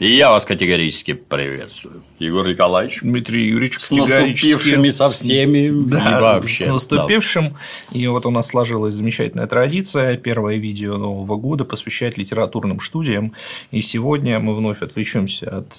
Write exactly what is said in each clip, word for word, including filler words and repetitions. И я вас категорически приветствую, Егор Николаевич. Дмитрий Юрьевич, с наступившими со всеми, да, и вообще. С наступившим. Да. И вот у нас сложилась замечательная традиция. Первое видео Нового года посвящать литературным студиям. И сегодня мы вновь отвлечемся от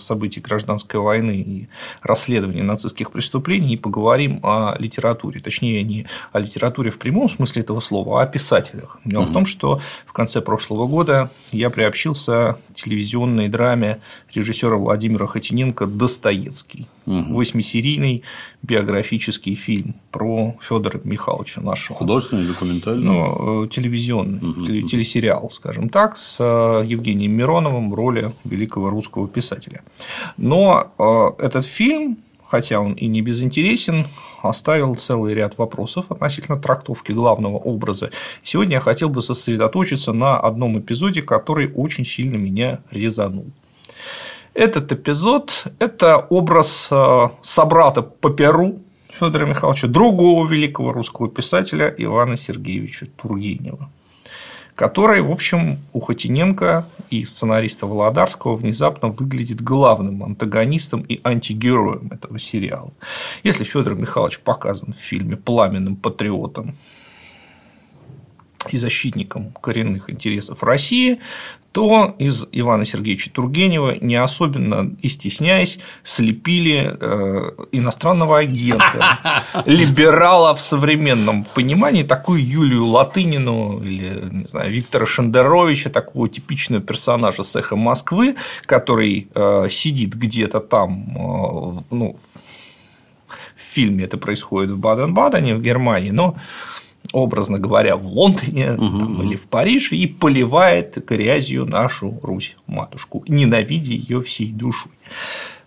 событий гражданской войны и расследования нацистских преступлений и поговорим о литературе. Точнее, не о литературе в прямом смысле этого слова, а о писателях. Дело угу. в том, что в конце прошлого года я приобщился к телевизионной драме режиссера Владимира Хотиненко «Достоевский». Угу. Восьмисерийный биографический фильм про Федора Михайловича нашего. Художественный, документальный? Ну, телевизионный, угу. телесериал, скажем так, с Евгением Мироновым в роли великого русского писателя. Но этот фильм, хотя он и не безинтересен, оставил целый ряд вопросов относительно трактовки главного образа. Сегодня я хотел бы сосредоточиться на одном эпизоде, который очень сильно меня резанул. Этот эпизод – это образ собрата по перу Федора Михайловича, другого великого русского писателя Ивана Сергеевича Тургенева, который, в общем, у Хотиненко и сценариста Володарского внезапно выглядит главным антагонистом и антигероем этого сериала. Если Федор Михайлович показан в фильме пламенным патриотом и защитником коренных интересов России, то из Ивана Сергеевича Тургенева, не особенно и стесняясь, слепили иностранного агента, либерала в современном понимании, такую Юлию Латынину или, не знаю, Виктора Шендеровича, такого типичного персонажа с «Эхо Москвы», который сидит где-то там, ну, в фильме это происходит в Баден-Бадене, в Германии, но… образно говоря, в Лондоне угу, там, угу. или в Париже, и поливает грязью нашу Русь-матушку, ненавидя ее всей душой.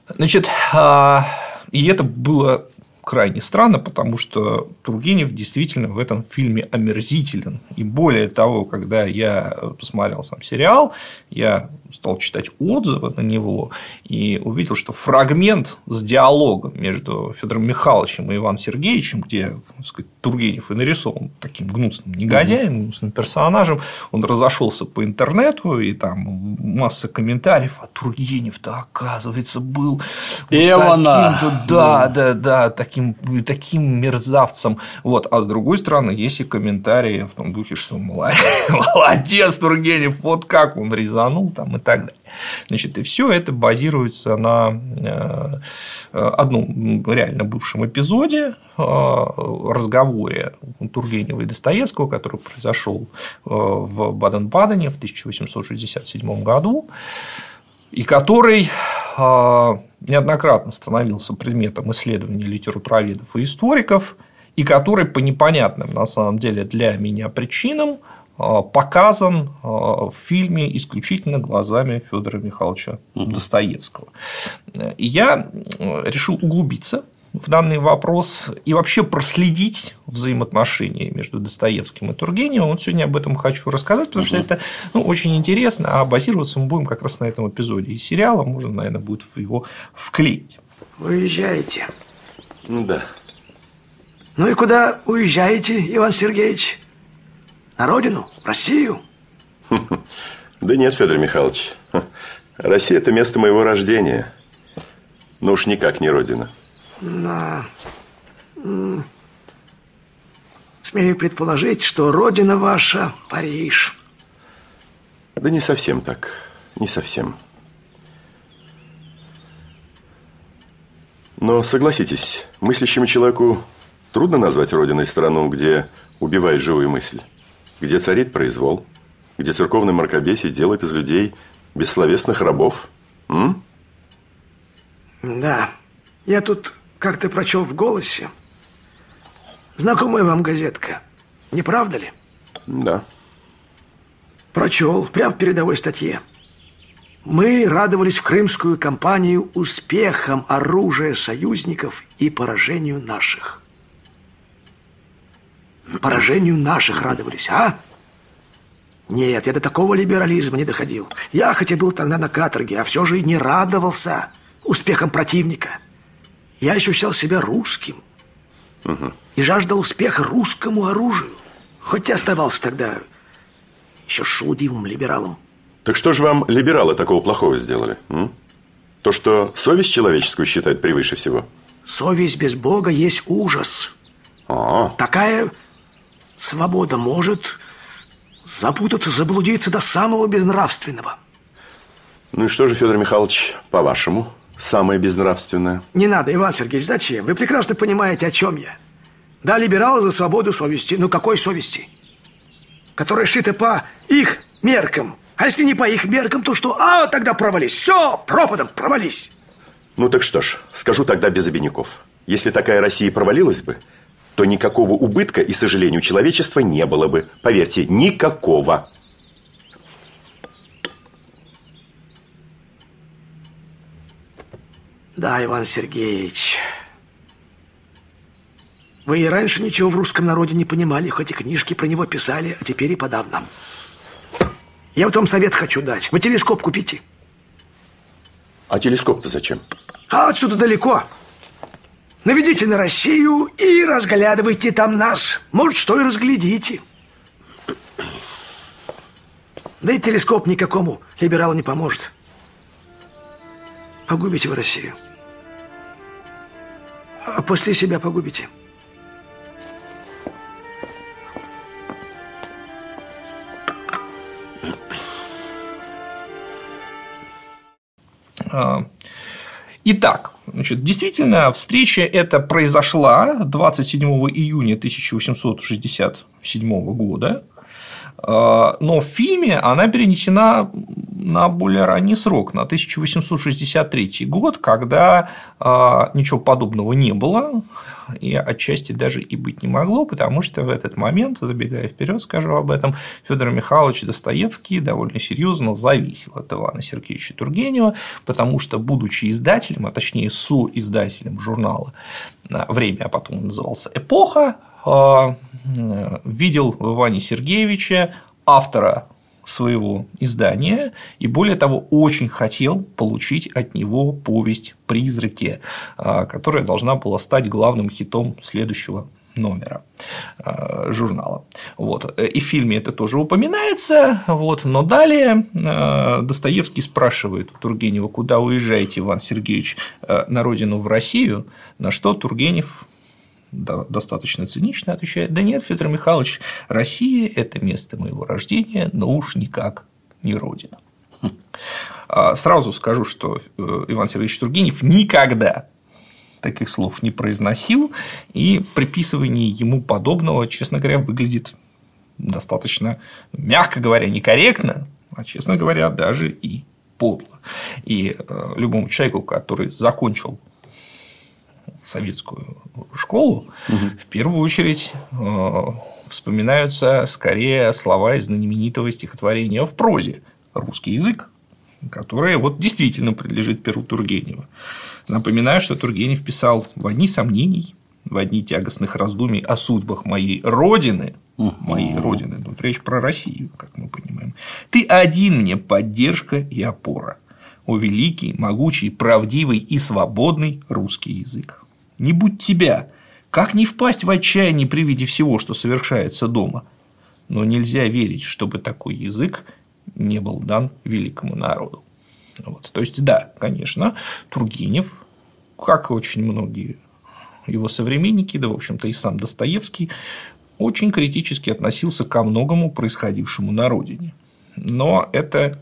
Значит, и это было крайне странно, потому что Тургенев действительно в этом фильме омерзителен. И более того, когда я посмотрел сам сериал, я стал читать отзывы на него и увидел, что фрагмент с диалогом между Федором Михайловичем и Иваном Сергеевичем, где, так сказать, Тургенев и нарисован таким гнусным негодяем, гнусным персонажем, он разошелся по интернету, и там масса комментариев, а Тургенев-то, оказывается, был вот таким-то, да, да, да, таким, таким мерзавцем. Вот. А с другой стороны, есть и комментарии в том духе, что молодец, Тургенев, вот как он резанул там. И так далее. Значит, и все это базируется на одном реально бывшем эпизоде, разговоре Тургенева и Достоевского, который произошел в Баден-Бадене в тысяча восемьсот шестьдесят седьмом году, и который неоднократно становился предметом исследований литературоведов и историков, и который по непонятным, на самом деле, для меня причинам показан в фильме исключительно глазами Федора Михайловича угу. Достоевского. И я решил углубиться в данный вопрос и вообще проследить взаимоотношения между Достоевским и Тургеневым. Вот сегодня об этом хочу рассказать, потому угу. что это, ну, очень интересно, а базироваться мы будем как раз на этом эпизоде из сериала, можно, наверное, будет его вклеить. Вы уезжаете? Ну да. Ну и куда уезжаете, Иван Сергеевич? На родину? Россию? Да нет, Федор Михайлович. Россия – это место моего рождения. Но уж никак не родина. Да. Смею предположить, что родина ваша – Париж. Да не совсем так. Не совсем. Но согласитесь, мыслящему человеку трудно назвать родиной страну, где убивает живую мысль, где царит произвол, где церковный мракобесие делает из людей бессловесных рабов. М? Да. Я тут как-то прочел в «Голосе». Знакомая вам газетка. Не правда ли? Да. Прочел. Прямо в передовой статье. Мы радовались в крымскую кампанию успехам оружия союзников и поражению наших. Поражению наших радовались, а? Нет, я до такого либерализма не доходил. Я хоть и был тогда на каторге, а все же и не радовался успехам противника. Я ощущал себя русским. Угу. И жаждал успеха русскому оружию. Хоть и оставался тогда еще шелудивым либералом. Так что же вам либералы такого плохого сделали? М? То, что совесть человеческую считают превыше всего? Совесть без Бога есть ужас. А-а-а. Такая свобода может запутаться, заблудиться до самого безнравственного. Ну и что же, Федор Михайлович, по-вашему, самое безнравственное? Не надо, Иван Сергеевич, зачем? Вы прекрасно понимаете, о чем я. Да, либералы за свободу совести. Ну какой совести? Которая шита по их меркам. А если не по их меркам, то что? А, тогда провались. Все, пропадом провались. Ну так что ж, скажу тогда без обиняков. Если такая Россия провалилась бы, то никакого убытка и сожалению человечества не было бы. Поверьте, никакого. Да, Иван Сергеевич, вы и раньше ничего в русском народе не понимали, хоть и книжки про него писали, а теперь и подавно. Я вот вам совет хочу дать. Вы телескоп купите. А телескоп-то зачем? А отсюда далеко. Наведите на Россию и разглядывайте там нас. Может, что и разглядите. Да и телескоп никакому либералу не поможет. Погубите вы Россию. А после себя погубите. Итак, значит, действительно, встреча эта произошла двадцать седьмого июня тысяча восемьсот шестьдесят седьмого года, но в фильме она перенесена на более ранний срок, на тысяча восемьсот шестьдесят третий год, когда ничего подобного не было, и отчасти даже и быть не могло, потому что в этот момент, забегая вперед, скажу об этом, Федор Михайлович Достоевский довольно серьезно зависел от Ивана Сергеевича Тургенева, потому что, будучи издателем, а точнее соиздателем журнала «Время», а потом он назывался «Эпоха», видел в Иване Сергеевиче автора своего издания и, более того, очень хотел получить от него повесть «Призраки», которая должна была стать главным хитом следующего номера журнала. Вот. И в фильме это тоже упоминается, вот. Но далее Достоевский спрашивает у Тургенева, куда уезжаете, Иван Сергеевич, на родину в Россию, на что Тургенев достаточно цинично отвечает: да нет, Федор Михайлович, Россия – это место моего рождения, но уж никак не родина. Сразу скажу, что Иван Сергеевич Тургенев никогда таких слов не произносил, и приписывание ему подобного, честно говоря, выглядит достаточно, мягко говоря, некорректно, а, честно говоря, даже и подло. И любому человеку, который закончил советскую школу, угу, в первую очередь э, вспоминаются скорее слова из знаменитого стихотворения в прозе «Русский язык», которое вот действительно принадлежит перу Тургенева. Напоминаю, что Тургенев писал: «В одни сомнений, в одни тягостных раздумий о судьбах моей родины». Угу. Моей родины. Тут речь про Россию, как мы понимаем. «Ты один мне поддержка и опора. О великий, могучий, правдивый и свободный русский язык! Не будь тебя, как не впасть в отчаяние при виде всего, что совершается дома? Но нельзя верить, чтобы такой язык не был дан великому народу». Вот. То есть, да, конечно, Тургенев, как и очень многие его современники, да, в общем-то, и сам Достоевский, очень критически относился ко многому происходившему на родине. Но это,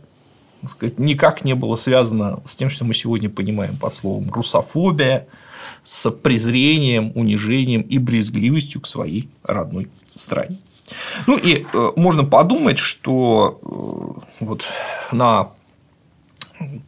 так сказать, никак не было связано с тем, что мы сегодня понимаем под словом русофобия, с презрением, унижением и брезгливостью к своей родной стране. Ну и можно подумать, что вот на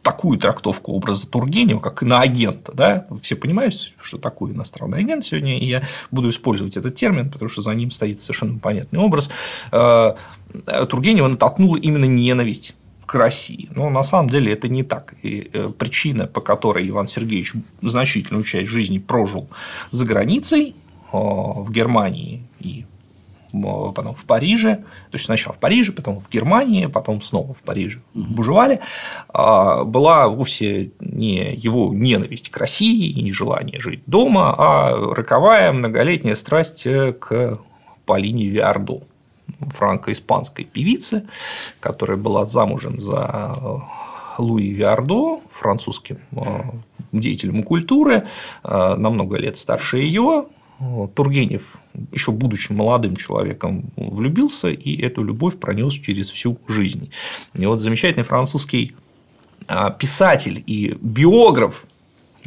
такую трактовку образа Тургенева, как иноагента, да, все понимают, что такое иностранный агент сегодня, и я буду использовать этот термин, потому что за ним стоит совершенно понятный образ, Тургенева натолкнула именно ненависть к России. Но на самом деле это не так. И причина, по которой Иван Сергеевич значительную часть жизни прожил за границей, в Германии и потом в Париже, то есть сначала в Париже, потом в Германии, потом снова в Париже бужевали, была вовсе не его ненависть к России и нежелание жить дома, а роковая многолетняя страсть к Полине Виардо. франко-испанской певицы, которая была замужем за Луи Виардо, французским деятелем культуры, на много лет старше ее. Тургенев, еще будучи молодым человеком, влюбился и эту любовь пронес через всю жизнь. И вот замечательный французский писатель и биограф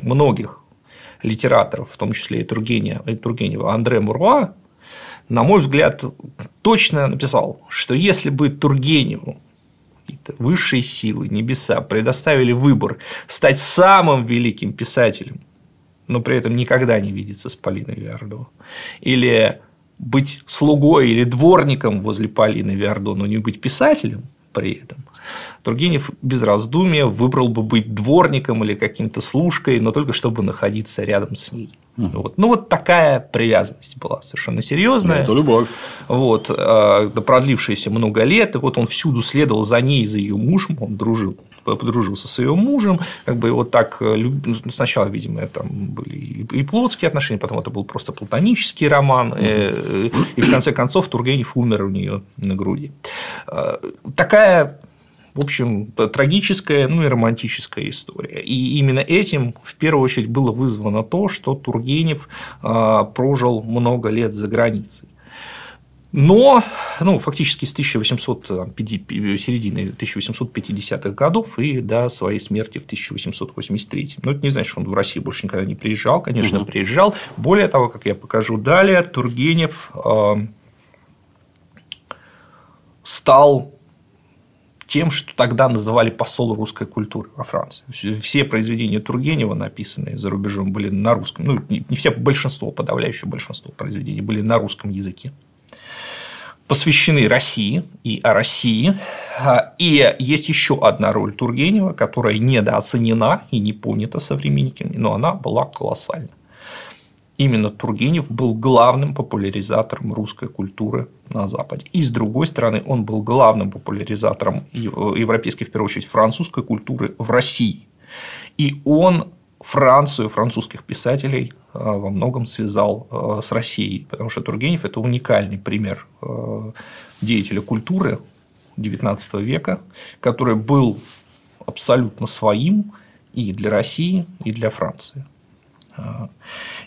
многих литераторов, в том числе и Тургенева, Андре Муроа, на мой взгляд, точно написал, что если бы Тургеневу высшие силы, небеса предоставили выбор стать самым великим писателем, но при этом никогда не видеться с Полиной Виардо, или быть слугой или дворником возле Полины Виардо, но не быть писателем при этом, Тургенев без раздумия выбрал бы быть дворником или каким-то служкой, но только чтобы находиться рядом с ней. Mm. Вот. Ну, вот такая привязанность была совершенно серьезная. Это любовь. Вот, продлившаяся много лет. И вот он всюду следовал за ней, за ее мужем, он дружил, подружился с ее мужем. Как бы его так любил. Сначала, видимо, там были и плотские отношения, потом это был просто платонический роман. Mm. И в конце концов Тургенев умер у нее на груди. Такая, в общем, трагическая, ну и романтическая история. И именно этим в первую очередь было вызвано то, что Тургенев прожил много лет за границей. Но, ну, фактически с тысяча восемьсот, середины тысяча восемьсот пятидесятых годов и до своей смерти в тысяча восемьсот восемьдесят третьем. Но это не значит, что он в Россию больше никогда не приезжал, конечно, угу. приезжал. Более того, как я покажу далее, Тургенев стал тем, что тогда называли посол русской культуры во Франции. Все произведения Тургенева, написанные за рубежом, были на русском. Ну, не все, большинство, подавляющее большинство произведений были на русском языке. Посвящены России и о России. И есть еще одна роль Тургенева, которая недооценена и не понята современниками, но она была колоссальна. Именно Тургенев был главным популяризатором русской культуры на Западе. И, с другой стороны, он был главным популяризатором европейской, в первую очередь, французской культуры в России. И он Францию, французских писателей во многом связал с Россией, потому что Тургенев – это уникальный пример деятеля культуры девятнадцатого века, который был абсолютно своим и для России, и для Франции.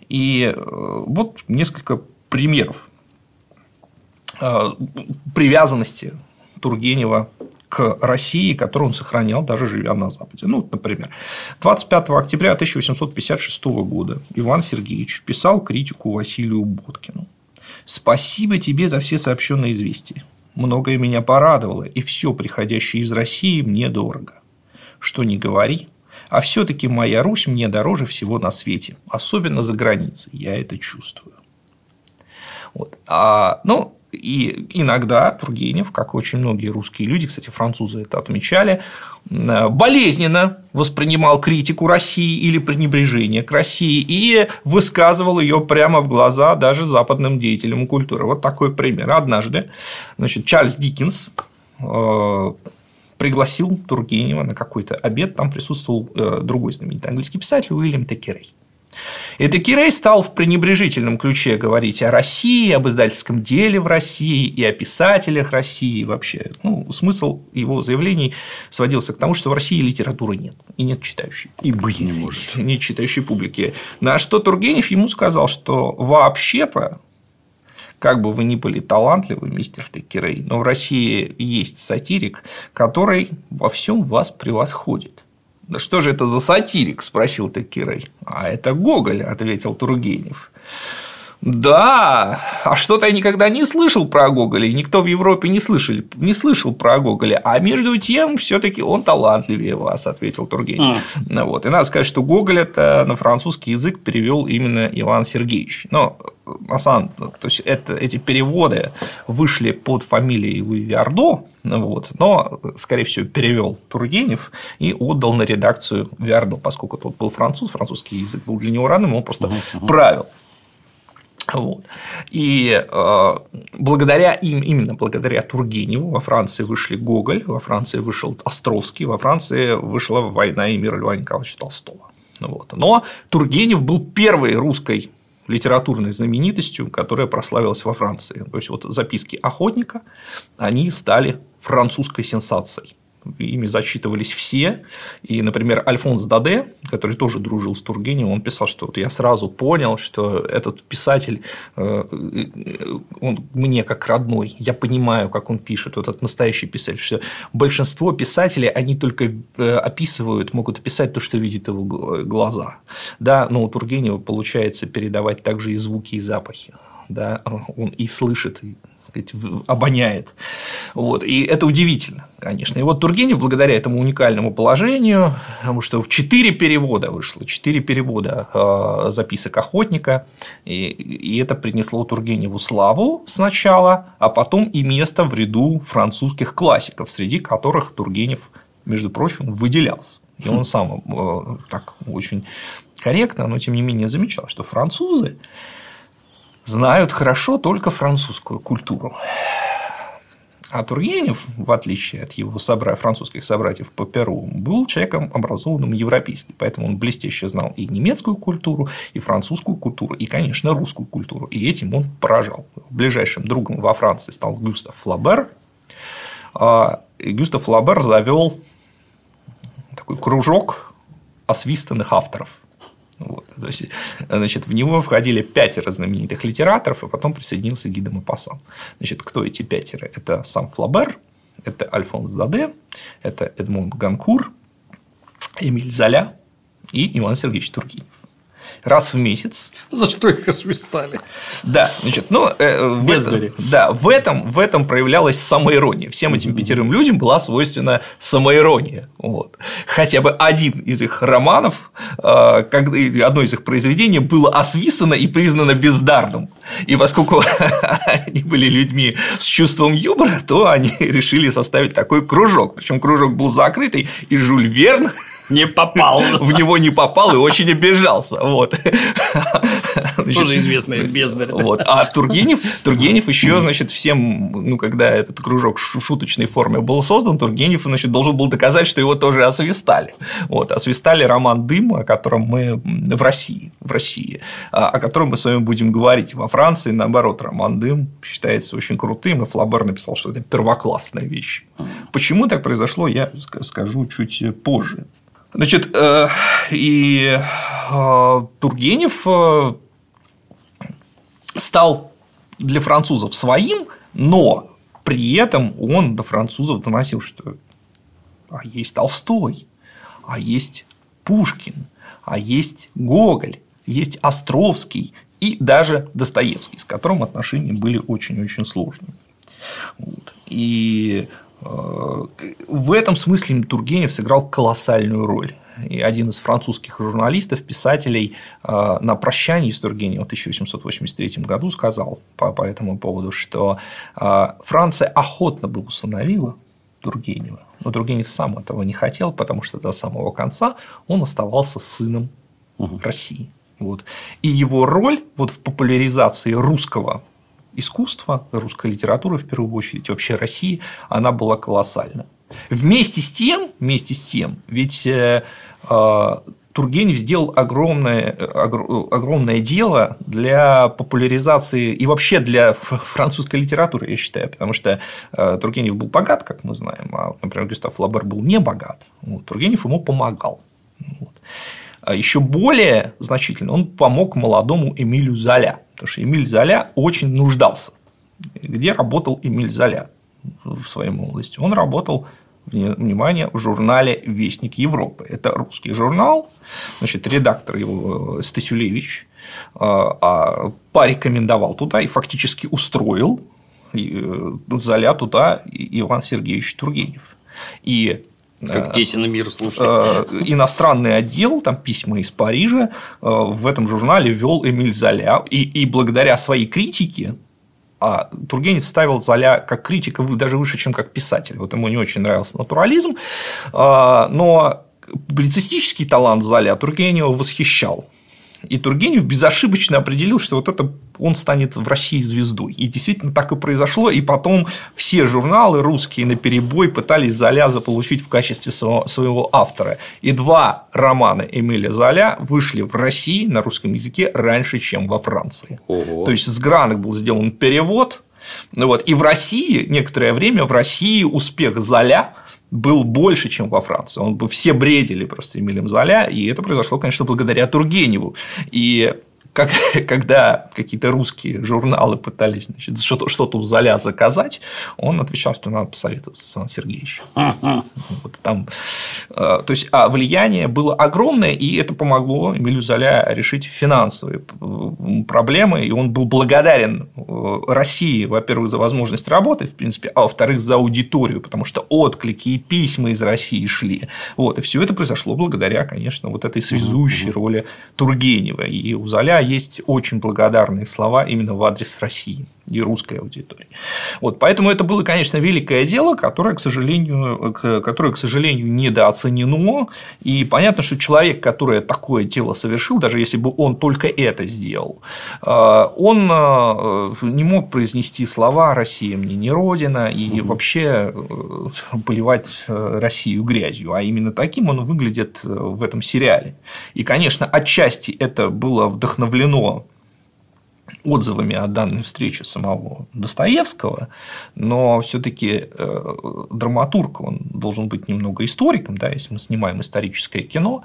И вот несколько примеров привязанности Тургенева к России, которую он сохранял, даже живя на Западе. Ну, вот, например, двадцать пятого октября тысяча восемьсот пятьдесят шестого года Иван Сергеевич писал критику Василию Боткину. «Спасибо тебе за все сообщенные известия. Многое меня порадовало, и все приходящее из России мне дорого. Что ни говори, а все-таки моя Русь мне дороже всего на свете, особенно за границей, я это чувствую». Вот. А, ну, и иногда Тургенев, как и очень многие русские люди, кстати, французы это отмечали, болезненно воспринимал критику России или пренебрежение к России и высказывал ее прямо в глаза даже западным деятелям культуры. Вот такой пример. Однажды, значит, Чарльз Диккенс пригласил Тургенева на какой-то обед, там присутствовал другой знаменитый английский писатель Уильям Теккерей. И Теккерей стал в пренебрежительном ключе говорить о России, об издательском деле в России и о писателях России вообще. Ну, смысл его заявлений сводился к тому, что в России литературы нет, и нет читающей публики. И быть не может. Нет читающей публики. На что Тургенев ему сказал, что вообще-то, как бы вы ни были талантливы, мистер Теккерей, но в России есть сатирик, который во всем вас превосходит. Да что же это за сатирик? – спросил Теккерей. А это Гоголь, – ответил Тургенев. Да, а что-то я никогда не слышал про Гоголя, и никто в Европе не слышал, не слышал про Гоголя, а между тем все-таки он талантливее вас, – ответил Тургенев. А. Вот. И надо сказать, что Гоголь это на французский язык перевел именно Иван Сергеевич. Но на самом деле, то есть это, эти переводы вышли под фамилией Луи Виардо, вот, но, скорее всего, перевел Тургенев и отдал на редакцию Виардо, поскольку тот был француз, французский язык был для него родным, он просто угу. правил. Вот. И э, благодаря им, именно благодаря Тургеневу во Франции вышли Гоголь, во Франции вышел Островский, во Франции вышла «Война и мир» Льва Николаевича Толстого. Вот. Но Тургенев был первой русской литературной знаменитостью, которая прославилась во Франции. То есть, вот записки охотника, они стали французской сенсацией. Ими зачитывались все. И, например, Альфонс Доде, который тоже дружил с Тургеневым, он писал, что вот я сразу понял, что этот писатель, он мне как родной, я понимаю, как он пишет, вот этот настоящий писатель, что большинство писателей, они только описывают, могут описать то, что видит его глаза. Да, но у Тургенева получается передавать также и звуки, и запахи. Да, он и слышит, и, так сказать, обоняет. Вот. И это удивительно, конечно. И вот Тургенев, благодаря этому уникальному положению, потому что в четыре перевода вышло, четыре перевода записок охотника, и, и это принесло Тургеневу славу сначала, а потом и место в ряду французских классиков, среди которых Тургенев, между прочим, выделялся. И он сам так очень корректно, но тем не менее замечал, что французы знают хорошо только французскую культуру. А Тургенев, в отличие от его собра... французских собратьев по перу, был человеком образованным европейским, поэтому он блестяще знал и немецкую культуру, и французскую культуру, и, конечно, русскую культуру. И этим он поражал. Ближайшим другом во Франции стал Гюстав Флобер. И Гюстав Флобер завел такой кружок освистанных авторов. Вот. То есть, значит, в него входили пятеро знаменитых литераторов, и потом присоединился Ги де Мопассан. Значит, кто эти пятеро? Это сам Флобер, это Альфонс Доде, это Эдмон Гонкур, Эмиль Золя и Иван Сергеевич Тургенев. Раз в месяц. За что их освистали? Да, значит, ну, э, в, это, да, в, этом, в этом проявлялась самоирония. Всем этим пятерым людям была свойственна самоирония. Вот. Хотя бы один из их романов, э, как, одно из их произведений было освистано и признано бездарным. И поскольку они были людьми с чувством юмора, то они решили составить такой кружок. Причем кружок был закрытый, и Жюль Верн не попал. В него не попал и очень обижался. Вот. Значит, тоже известный бездарь. Вот. А Тургенев, Тургенев еще, значит, всем, ну, когда этот кружок в шуточной форме был создан, Тургенев, значит, должен был доказать, что его тоже освистали. Вот. Освистали роман «Дым», о котором мы в России, в России, о котором мы с вами будем говорить. Во Франции, наоборот, роман «Дым» считается очень крутым, и Флобер написал, что это первоклассная вещь. Почему так произошло, я скажу чуть позже. Значит, и Тургенев стал для французов своим, но при этом он до французов доносил, что а есть Толстой, а есть Пушкин, а есть Гоголь, есть Островский и даже Достоевский, с которым отношения были очень-очень сложными. Вот. И в этом смысле Тургенев сыграл колоссальную роль. И один из французских журналистов, писателей на прощании с Тургеневым в тысяча восемьсот восемьдесят третьем году сказал по, по этому поводу, что Франция охотно бы усыновила Тургенева, но Тургенев сам этого не хотел, потому что до самого конца он оставался сыном угу. России. Вот. И его роль вот в популяризации русского искусства, русской литературы, в первую очередь, вообще России, она была колоссальна. Вместе с тем, вместе с тем ведь э, э, Тургенев сделал огромное, огр, огромное дело для популяризации и вообще для французской литературы, я считаю, потому что э, Тургенев был богат, как мы знаем, а, например, Гюстав Флобер был не богат, вот, Тургенев ему помогал. Вот. А еще более значительно он помог молодому Эмилю Золя, потому что Эмиль Золя очень нуждался. Где работал Эмиль Золя в своей молодости? Он работал, внимание, в журнале «Вестник Европы». Это русский журнал, значит, редактор его Стасюлевич порекомендовал туда и фактически устроил Золя туда Иван Сергеевич Тургенев. И как тесен мир, слушай. Иностранный отдел, там письма из Парижа, в этом журнале вел Эмиль Золя, и, и благодаря своей критике, а Тургенев ставил Золя как критика даже выше, чем как писатель, вот ему не очень нравился натурализм, но публицистический талант Золя Тургенева восхищал. И Тургенев безошибочно определил, что вот это он станет в России звездой. И действительно так и произошло. И потом все журналы русские наперебой пытались Золя заполучить в качестве своего автора. И два романа Эмиля Золя вышли в России на русском языке раньше, чем во Франции. Ого. То есть, с гранок был сделан перевод. Вот. И в России некоторое время в России успех Золя был больше, чем во Франции. Он бы все бредили просто Эмилем Золя, и это произошло, конечно, благодаря Тургеневу. И как, когда какие-то русские журналы пытались значит, что-то, что-то у Золя заказать, он отвечал, что надо посоветоваться с Иваном Сергеевичем. Вот там. То есть, а влияние было огромное, и это помогло Эмилю Золя решить финансовые проблемы, и он был благодарен России, во-первых, за возможность работать, в принципе, а во-вторых, за аудиторию, потому что отклики и письма из России шли. Вот. И все это произошло благодаря, конечно, вот этой связующей роли Тургенева. И у Золя есть очень благодарные слова именно в адрес России и русской аудитории. Вот, поэтому это было, конечно, великое дело, которое, к сожалению, которое, к сожалению, недооценено. И понятно, что человек, который такое дело совершил, даже если бы он только это сделал, он не мог произнести слова «Россия мне не родина» и угу. вообще поливать Россию грязью. А именно таким он выглядит в этом сериале. И, конечно, отчасти это было вдохновлено отзывами о данной встрече самого Достоевского, но все-таки драматург, он должен быть немного историком, да, если мы снимаем историческое кино,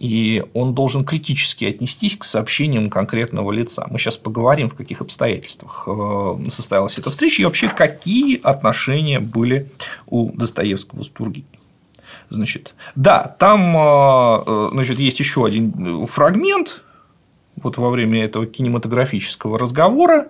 и он должен критически отнестись к сообщениям конкретного лица. Мы сейчас поговорим, в каких обстоятельствах состоялась эта встреча и вообще какие отношения были у Достоевского с Тургеневым. Значит, да, там значит, есть еще один фрагмент. Вот во время этого кинематографического разговора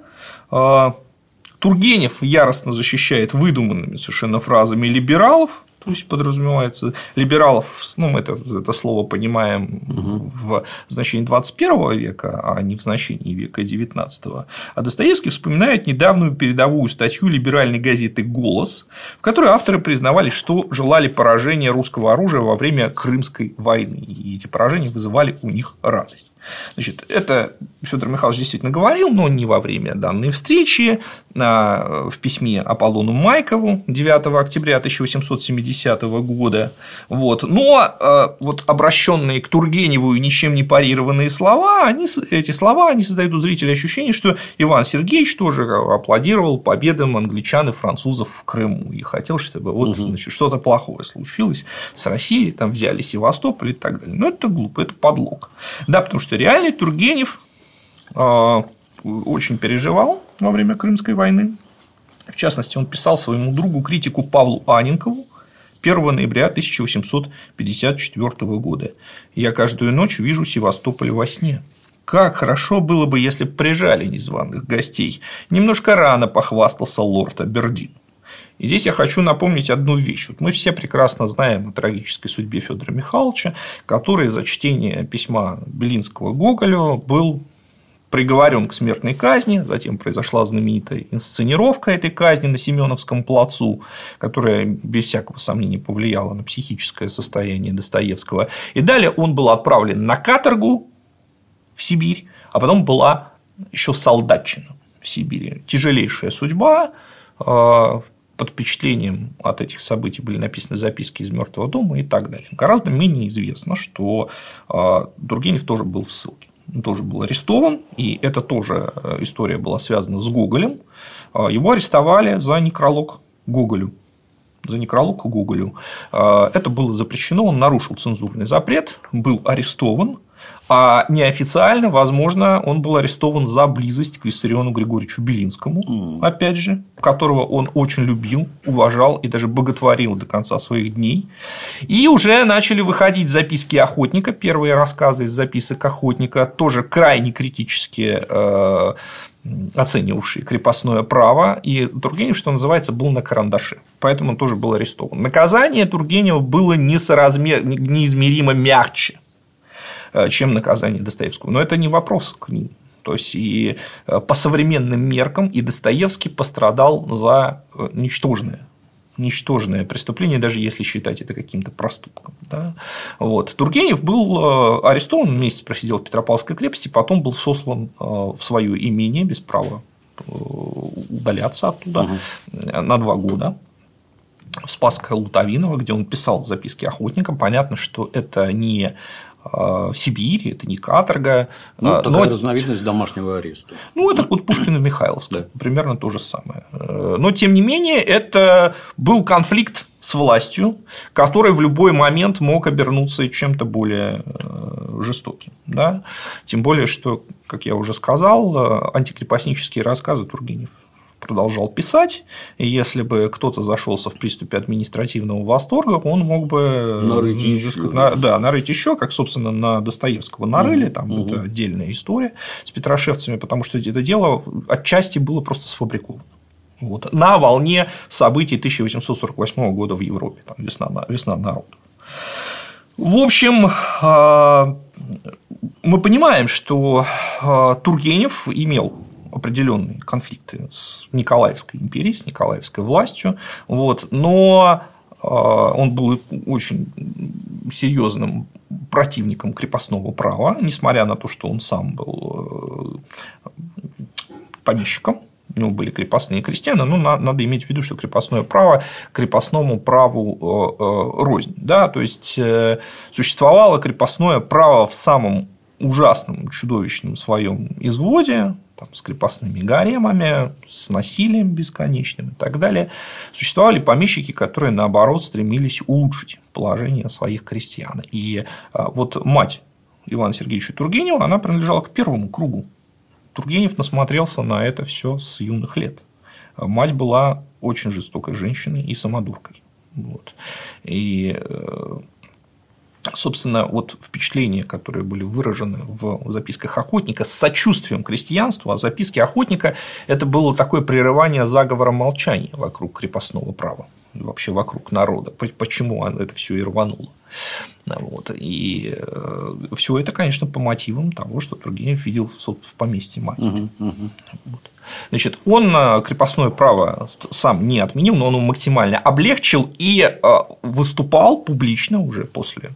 Тургенев яростно защищает выдуманными совершенно фразами либералов, то есть подразумевается либералов, ну мы это, это слово понимаем угу. в значении двадцать первого века, а не в значении века девятнадцатого. А Достоевский вспоминает недавнюю передовую статью либеральной газеты «Голос», в которой авторы признавали, что желали поражения русского оружия во время Крымской войны, и эти поражения вызывали у них радость. Значит, это Федор Михайлович действительно говорил, но не во время данной встречи, в письме Аполлону Майкову девятого октября тысяча восемьсот семидесятого года. Вот. Но вот обращенные к Тургеневу и ничем не парированные слова, они, эти слова они создают у зрителей ощущение, что Иван Сергеевич тоже аплодировал победам англичан и французов в Крыму и хотел, чтобы вот, угу. значит, что-то плохое случилось с Россией, там взяли Севастополь и так далее. Но это глупо, это подлог. Да, потому что реально Тургенев очень переживал во время Крымской войны. В частности, он писал своему другу критику Павлу Анненкову первого ноября тысяча восемьсот пятьдесят четвёртого года. «Я каждую ночь вижу Севастополь во сне. Как хорошо было бы, если бы прижали незваных гостей. Немножко рано похвастался лорд Абердин». И здесь я хочу напомнить одну вещь. Вот мы все прекрасно знаем о трагической судьбе Федора Михайловича, который за чтение письма Белинского Гоголю был приговорен к смертной казни, затем произошла знаменитая инсценировка этой казни на Семеновском плацу, которая без всякого сомнения повлияла на психическое состояние Достоевского. И далее он был отправлен на каторгу в Сибирь, а потом была еще солдатчина в Сибири. Тяжелейшая судьба. Под впечатлением от этих событий были написаны записки из «Мертвого дома» и так далее. Гораздо менее известно, что Тургенев тоже был в ссылке, тоже был арестован, и это тоже история была связана с Гоголем. Его арестовали за некролог Гоголю. За некролог Гоголю. Это было запрещено, он нарушил цензурный запрет, был арестован, а неофициально, возможно, он был арестован за близость к Виссариону Григорьевичу Белинскому, mm. опять же, которого он очень любил, уважал и даже боготворил до конца своих дней. И уже начали выходить записки охотника, первые рассказы из записок охотника, тоже крайне критически оценивавшие крепостное право, и Тургенев, что называется, был на карандаше, поэтому он тоже был арестован. Наказание Тургенева было несоразмер... неизмеримо мягче, чем наказание Достоевского. Но это не вопрос к ним. То есть, и по современным меркам и Достоевский пострадал за ничтожное ничтожное преступление, даже если считать это каким-то проступком. Да? Вот. Тургенев был арестован, месяц просидел в Петропавловской крепости, потом был сослан в свое имение без права удаляться оттуда угу. на два года. В Спасско-Лутовиново, где он писал записки охотникам. Понятно, что это не Сибирь, это не каторга. Ну, такая но... разновидность домашнего ареста. Ну, это вот Пушкин и Михайловск, да. примерно то же самое. Но, тем не менее, это был конфликт с властью, который в любой момент мог обернуться чем-то более жестоким. Да? Тем более, что, как я уже сказал, антикрепостнические рассказы Тургенев продолжал писать, и если бы кто-то зашелся в приступе административного восторга, он мог бы нарыть еще, на, да, нарыть еще как, собственно, на Достоевского нарыли, угу. там угу. это отдельная история с петрошевцами, потому что это дело отчасти было просто сфабриковано. Вот. На волне событий тысяча восемьсот сорок восьмого года в Европе, там, весна, весна народа. В общем, мы понимаем, что Тургенев имел определенные конфликты с Николаевской империей, с Николаевской властью, вот, но он был очень серьезным противником крепостного права, несмотря на то, что он сам был помещиком, у него были крепостные крестьяне, но надо иметь в виду, что крепостное право крепостному праву рознь, да, то есть существовало крепостное право в самом ужасном, чудовищном своем изводе. Там, с крепостными гаремами, с насилием бесконечным и так далее, существовали помещики, которые, наоборот, стремились улучшить положение своих крестьян. И вот мать Ивана Сергеевича Тургенева, она принадлежала к первому кругу. Тургенев насмотрелся на это все с юных лет. Мать была очень жестокой женщиной и самодуркой. Вот. И... собственно, вот впечатления, которые были выражены в записках охотника с сочувствием крестьянству, а записки охотника – это было такое прерывание заговора молчания вокруг крепостного права, вообще вокруг народа, почему это все и рвануло. Вот. И все это, конечно, по мотивам того, что Тургенев видел в поместье матери. Угу, угу. Вот. Значит, он крепостное право сам не отменил, но он его максимально облегчил и выступал публично уже после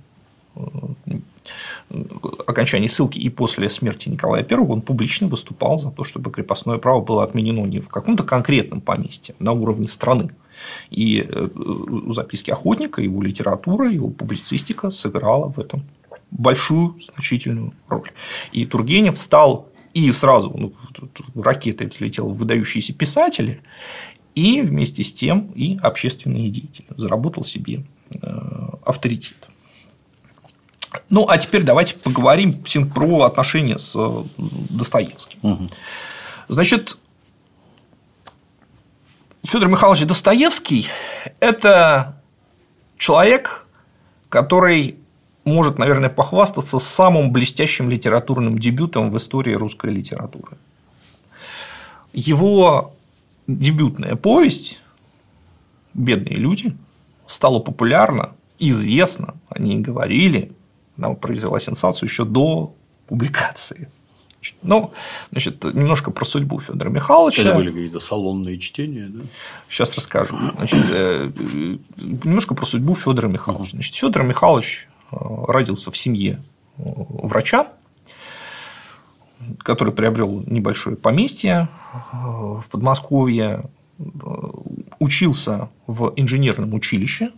окончания ссылки и после смерти Николая Первого он публично выступал за то, чтобы крепостное право было отменено не в каком-то конкретном поместье, на уровне страны. И записки охотника, его литература, его публицистика сыграла в этом большую, значительную роль. И Тургенев стал и сразу ну, ракетой взлетел в выдающиеся писатели, и вместе с тем и общественные деятели. Заработал себе авторитет. Ну, а теперь давайте поговорим про отношения с Достоевским. Угу. Значит, Федор Михайлович Достоевский – это человек, который может, наверное, похвастаться самым блестящим литературным дебютом в истории русской литературы. Его дебютная повесть «Бедные люди» стала популярна, известна, о ней говорили. Она произвела сенсацию еще до публикации. Ну, значит, немножко про судьбу Федора Михайловича. Это были какие-то салонные чтения, да? Сейчас расскажу. Значит, немножко про судьбу Федора Михайловича. Значит, Федор Михайлович родился в семье врача, который приобрел небольшое поместье в Подмосковье, учился в инженерном училище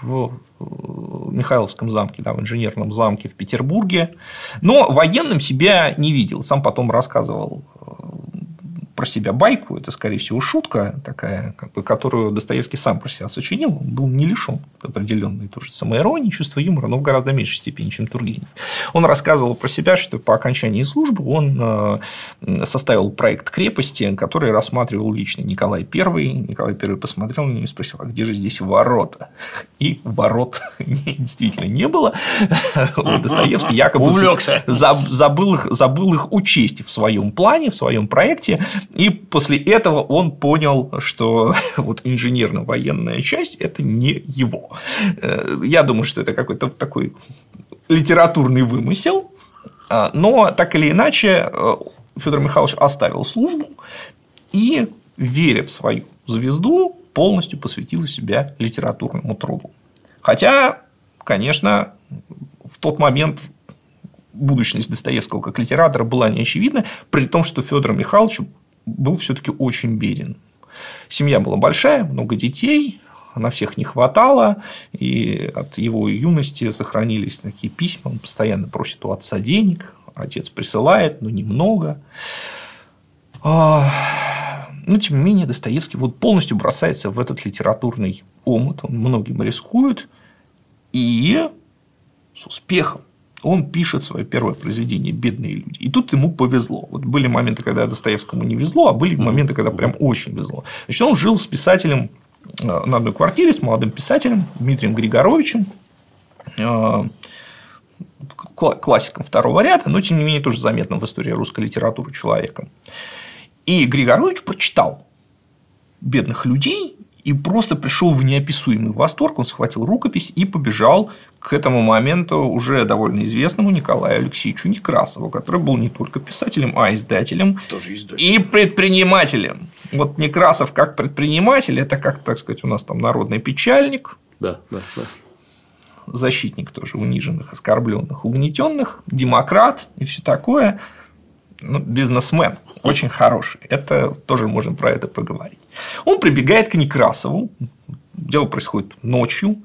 в Михайловском замке, да, в инженерном замке в Петербурге, но военным себя не видел. Сам потом рассказывал про себя байку, это, скорее всего, шутка такая, как бы, которую Достоевский сам про себя сочинил, он был не лишен определенной тоже самоиронии, чувства юмора, но в гораздо меньшей степени, чем Тургенев. Он рассказывал про себя, что по окончании службы он составил проект крепости, который рассматривал лично Николай Первый. Николай Первый посмотрел на него и спросил, а где же здесь ворота? И ворот действительно не было. Достоевский якобы забыл их, забыл их учесть в своем плане, в своем проекте. И после этого он понял, что вот инженерно-военная часть – это не его. Я думаю, что это какой-то такой литературный вымысел, но так или иначе Федор Михайлович оставил службу и, веря в свою звезду, полностью посвятила себя литературному труду. Хотя, конечно, в тот момент будущность Достоевского как литератора была неочевидна, при том, что Федор Михайлович был все-таки очень беден. Семья была большая, много детей, на всех не хватало, и от его юности сохранились такие письма, он постоянно просит у отца денег, отец присылает, но немного. Но, тем не менее, Достоевский вот полностью бросается в этот литературный омут, он многим рискует, и с успехом. Он пишет свое первое произведение «Бедные люди». И тут ему повезло. Вот были моменты, когда Достоевскому не везло, а были моменты, когда прям очень везло. Значит, он жил с писателем на одной квартире, с молодым писателем Дмитрием Григоровичем, классиком второго ряда, но, тем не менее, тоже заметным в истории русской литературы человеком. И Григорович прочитал «Бедных людей» и просто пришел в неописуемый восторг, он схватил рукопись и побежал к этому моменту уже довольно известному Николаю Алексеевичу Некрасову, который был не только писателем, а издателем, тоже издатель, и предпринимателем. Вот Некрасов как предприниматель – это как, так сказать, у нас там народный печальник, да, да, да. Защитник тоже униженных, оскорбленных, угнетенных, демократ и все такое. Ну, бизнесмен, очень хороший, это тоже можно про это поговорить. Он прибегает к Некрасову, дело происходит ночью,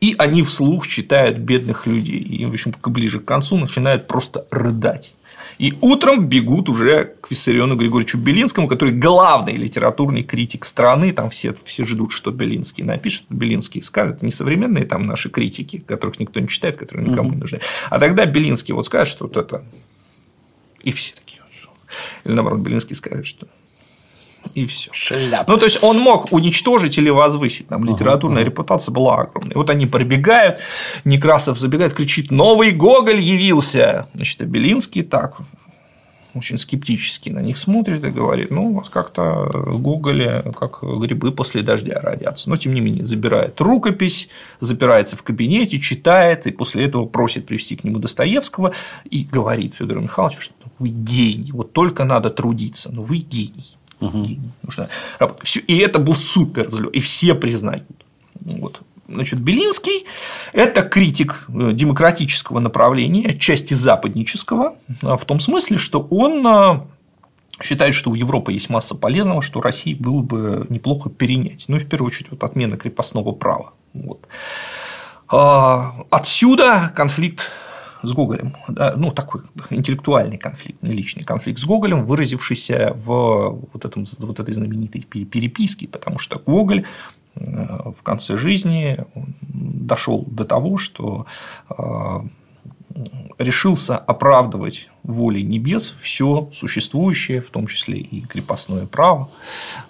и они вслух читают «Бедных людей», и, в общем, ближе к концу начинают просто рыдать. И утром бегут уже к Виссариону Григорьевичу Белинскому, который главный литературный критик страны, там все, все ждут, что Белинский напишет, Белинский скажет, не современные там наши критики, которых никто не читает, которые никому не нужны, а тогда Белинский вот скажет, что вот это, и все такие. Или, наоборот, Белинский скажет, что... И все. Шляп. Ну, то есть, он мог уничтожить или возвысить. Там литературная ага, репутация была огромная. Вот они пробегают, Некрасов забегает, кричит: «Новый Гоголь явился!» Значит, а Белинский так очень скептически на них смотрит и говорит: «Ну, у вас как-то Гоголя как грибы после дождя родятся». Но, тем не менее, забирает рукопись, запирается в кабинете, читает, и после этого просит привести к нему Достоевского и говорит Федору Михайловичу, что вы гений, вот только надо трудиться, но вы гений. Угу. Гений. Нужно... И это был супер взлет, и все признают. Вот. Значит, Белинский – это критик демократического направления, отчасти западнического, в том смысле, что он считает, что у Европы есть масса полезного, что России было бы неплохо перенять. Ну, и в первую очередь, вот отмена крепостного права. Вот. Отсюда конфликт с Гоголем, ну, такой интеллектуальный конфликт, не личный конфликт с Гоголем, выразившийся в вот, этом, вот этой знаменитой переписке, потому что Гоголь в конце жизни дошел до того, что решился оправдывать волей небес все существующее, в том числе и крепостное право,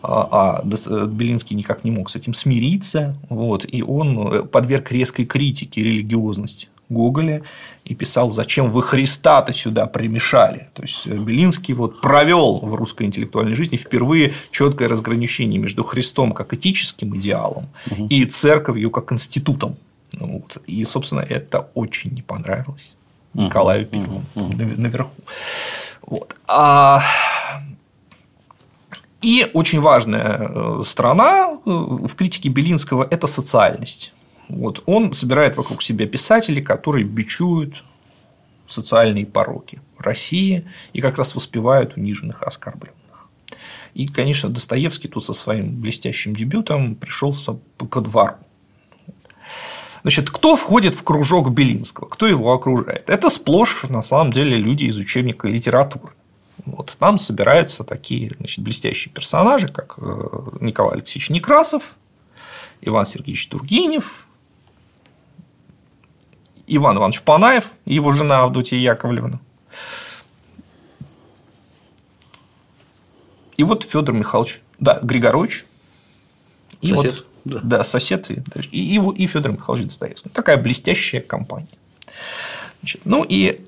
а Белинский никак не мог с этим смириться, вот, и он подверг резкой критике религиозность Гоголя и писал: «Зачем вы Христа-то сюда примешали?». То есть, Белинский вот провел в русской интеллектуальной жизни впервые четкое разграничение между Христом как этическим идеалом угу. и церковью как институтом. Вот. И, собственно, это очень не понравилось угу. Николаю Первому угу. наверху. Вот. А... И очень важная сторона в критике Белинского – это социальность. Вот, он собирает вокруг себя писателей, которые бичуют социальные пороки России и как раз воспевают униженных и оскорбленных. И, конечно, Достоевский тут со своим блестящим дебютом пришелся ко двору. Значит, кто входит в кружок Белинского, кто его окружает? Это сплошь, на самом деле, люди из учебника литературы. Вот, там собираются такие, значит, блестящие персонажи, как Николай Алексеевич Некрасов, Иван Сергеевич Тургенев, Иван Иванович Панаев и его жена Авдотья Яковлевна. И вот Федор Михайлович, да, Григорович, и сосед, вот, да. Да, сосед и, и его и Федор Михайлович Достоевский. Такая блестящая компания. Значит, ну и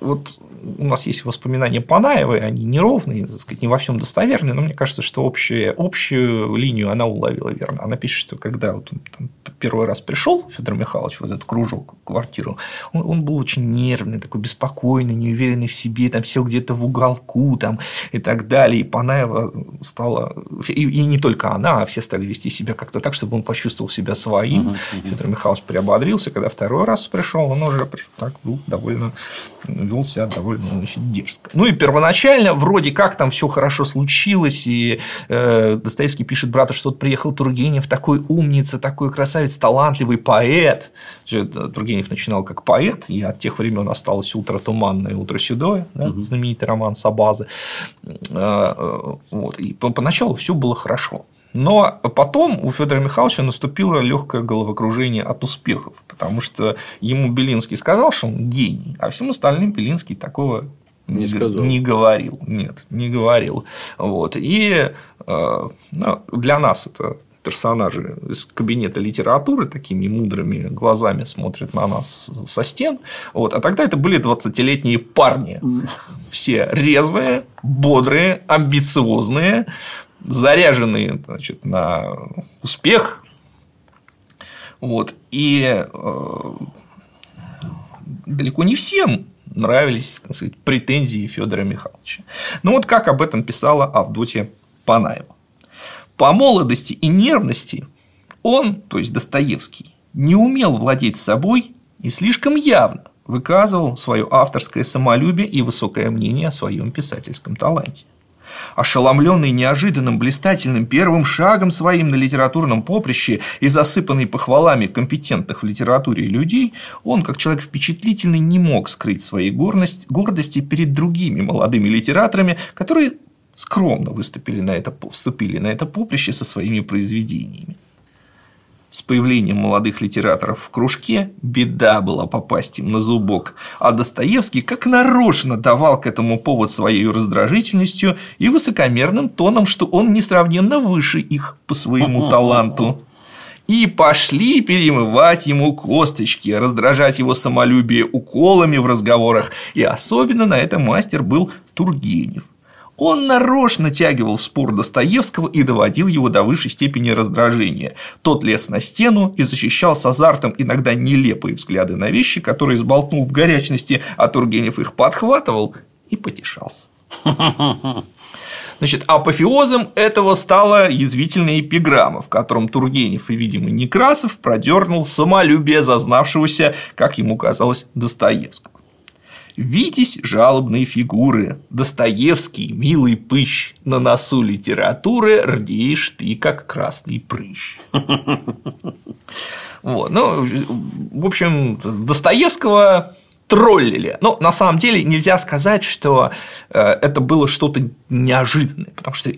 вот у нас есть воспоминания Панаевой, они неровные, так сказать, не во всем достоверные, но мне кажется, что общую, общую линию она уловила верно. Она пишет, что когда вот он там первый раз пришел, Федор Михайлович, в этот кружок, в квартиру, он, он был очень нервный, такой беспокойный, неуверенный в себе, там сел где-то в уголку там, и так далее. И Панаева стала, и, и не только она, а все стали вести себя как-то так, чтобы он почувствовал себя своим. Угу, угу. Федор Михайлович приободрился, когда второй раз пришел, он уже так был довольно, вел себя довольно, значит, дерзко. Ну и первоначально вроде как там все хорошо случилось, и э, Достоевский пишет брату, что вот приехал Тургенев, такой умница, такой красавец, талантливый поэт. Тургенев начинал как поэт, и от тех времен осталось «Утро туманное, утро седое», да, угу. знаменитый роман Сабазы. Вот. И поначалу все было хорошо. Но потом у Федора Михайловича наступило легкое головокружение от успехов, потому что ему Белинский сказал, что он гений, а всем остальным Белинский такого не, не говорил. Нет, не говорил. Вот. И ну, для нас это персонажи из кабинета литературы такими мудрыми глазами смотрят на нас со стен. Вот. А тогда это были двадцатилетние парни. Все резвые, бодрые, амбициозные, заряженные, значит, на успех. Вот. И э, далеко не всем нравились, так сказать, претензии Федора Михайловича. Ну, вот как об этом писала Авдотья Панаева. По молодости и нервности он, то есть Достоевский, не умел владеть собой и слишком явно выказывал свое авторское самолюбие и высокое мнение о своем писательском таланте. Ошеломленный неожиданным блистательным первым шагом своим на литературном поприще и засыпанный похвалами компетентных в литературе людей, он, как человек впечатлительный, не мог скрыть своей гордости перед другими молодыми литераторами, которые скромно выступили на это, вступили на это поприще со своими произведениями. С появлением молодых литераторов в кружке беда была попасть им на зубок, а Достоевский как нарочно давал к этому повод своей раздражительностью и высокомерным тоном, что он несравненно выше их по своему таланту. И пошли перемывать ему косточки, раздражать его самолюбие уколами в разговорах, и особенно на это мастер был Тургенев. Он нарочно тягивал в спор Достоевского и доводил его до высшей степени раздражения. Тот лез на стену и защищал с азартом иногда нелепые взгляды на вещи, которые сболтнул в горячности, а Тургенев их подхватывал и потешался. Значит, апофеозом этого стала язвительная эпиграмма, в котором Тургенев и, видимо, Некрасов продернул самолюбие зазнавшегося, как ему казалось, Достоевского. «Витязь жалобные фигуры, Достоевский, милый пыщ, на носу литературы рдеешь ты, как красный прыщ». Вот, ну, в общем, Достоевского троллили. Но на самом деле нельзя сказать, что это было что-то неожиданное, потому что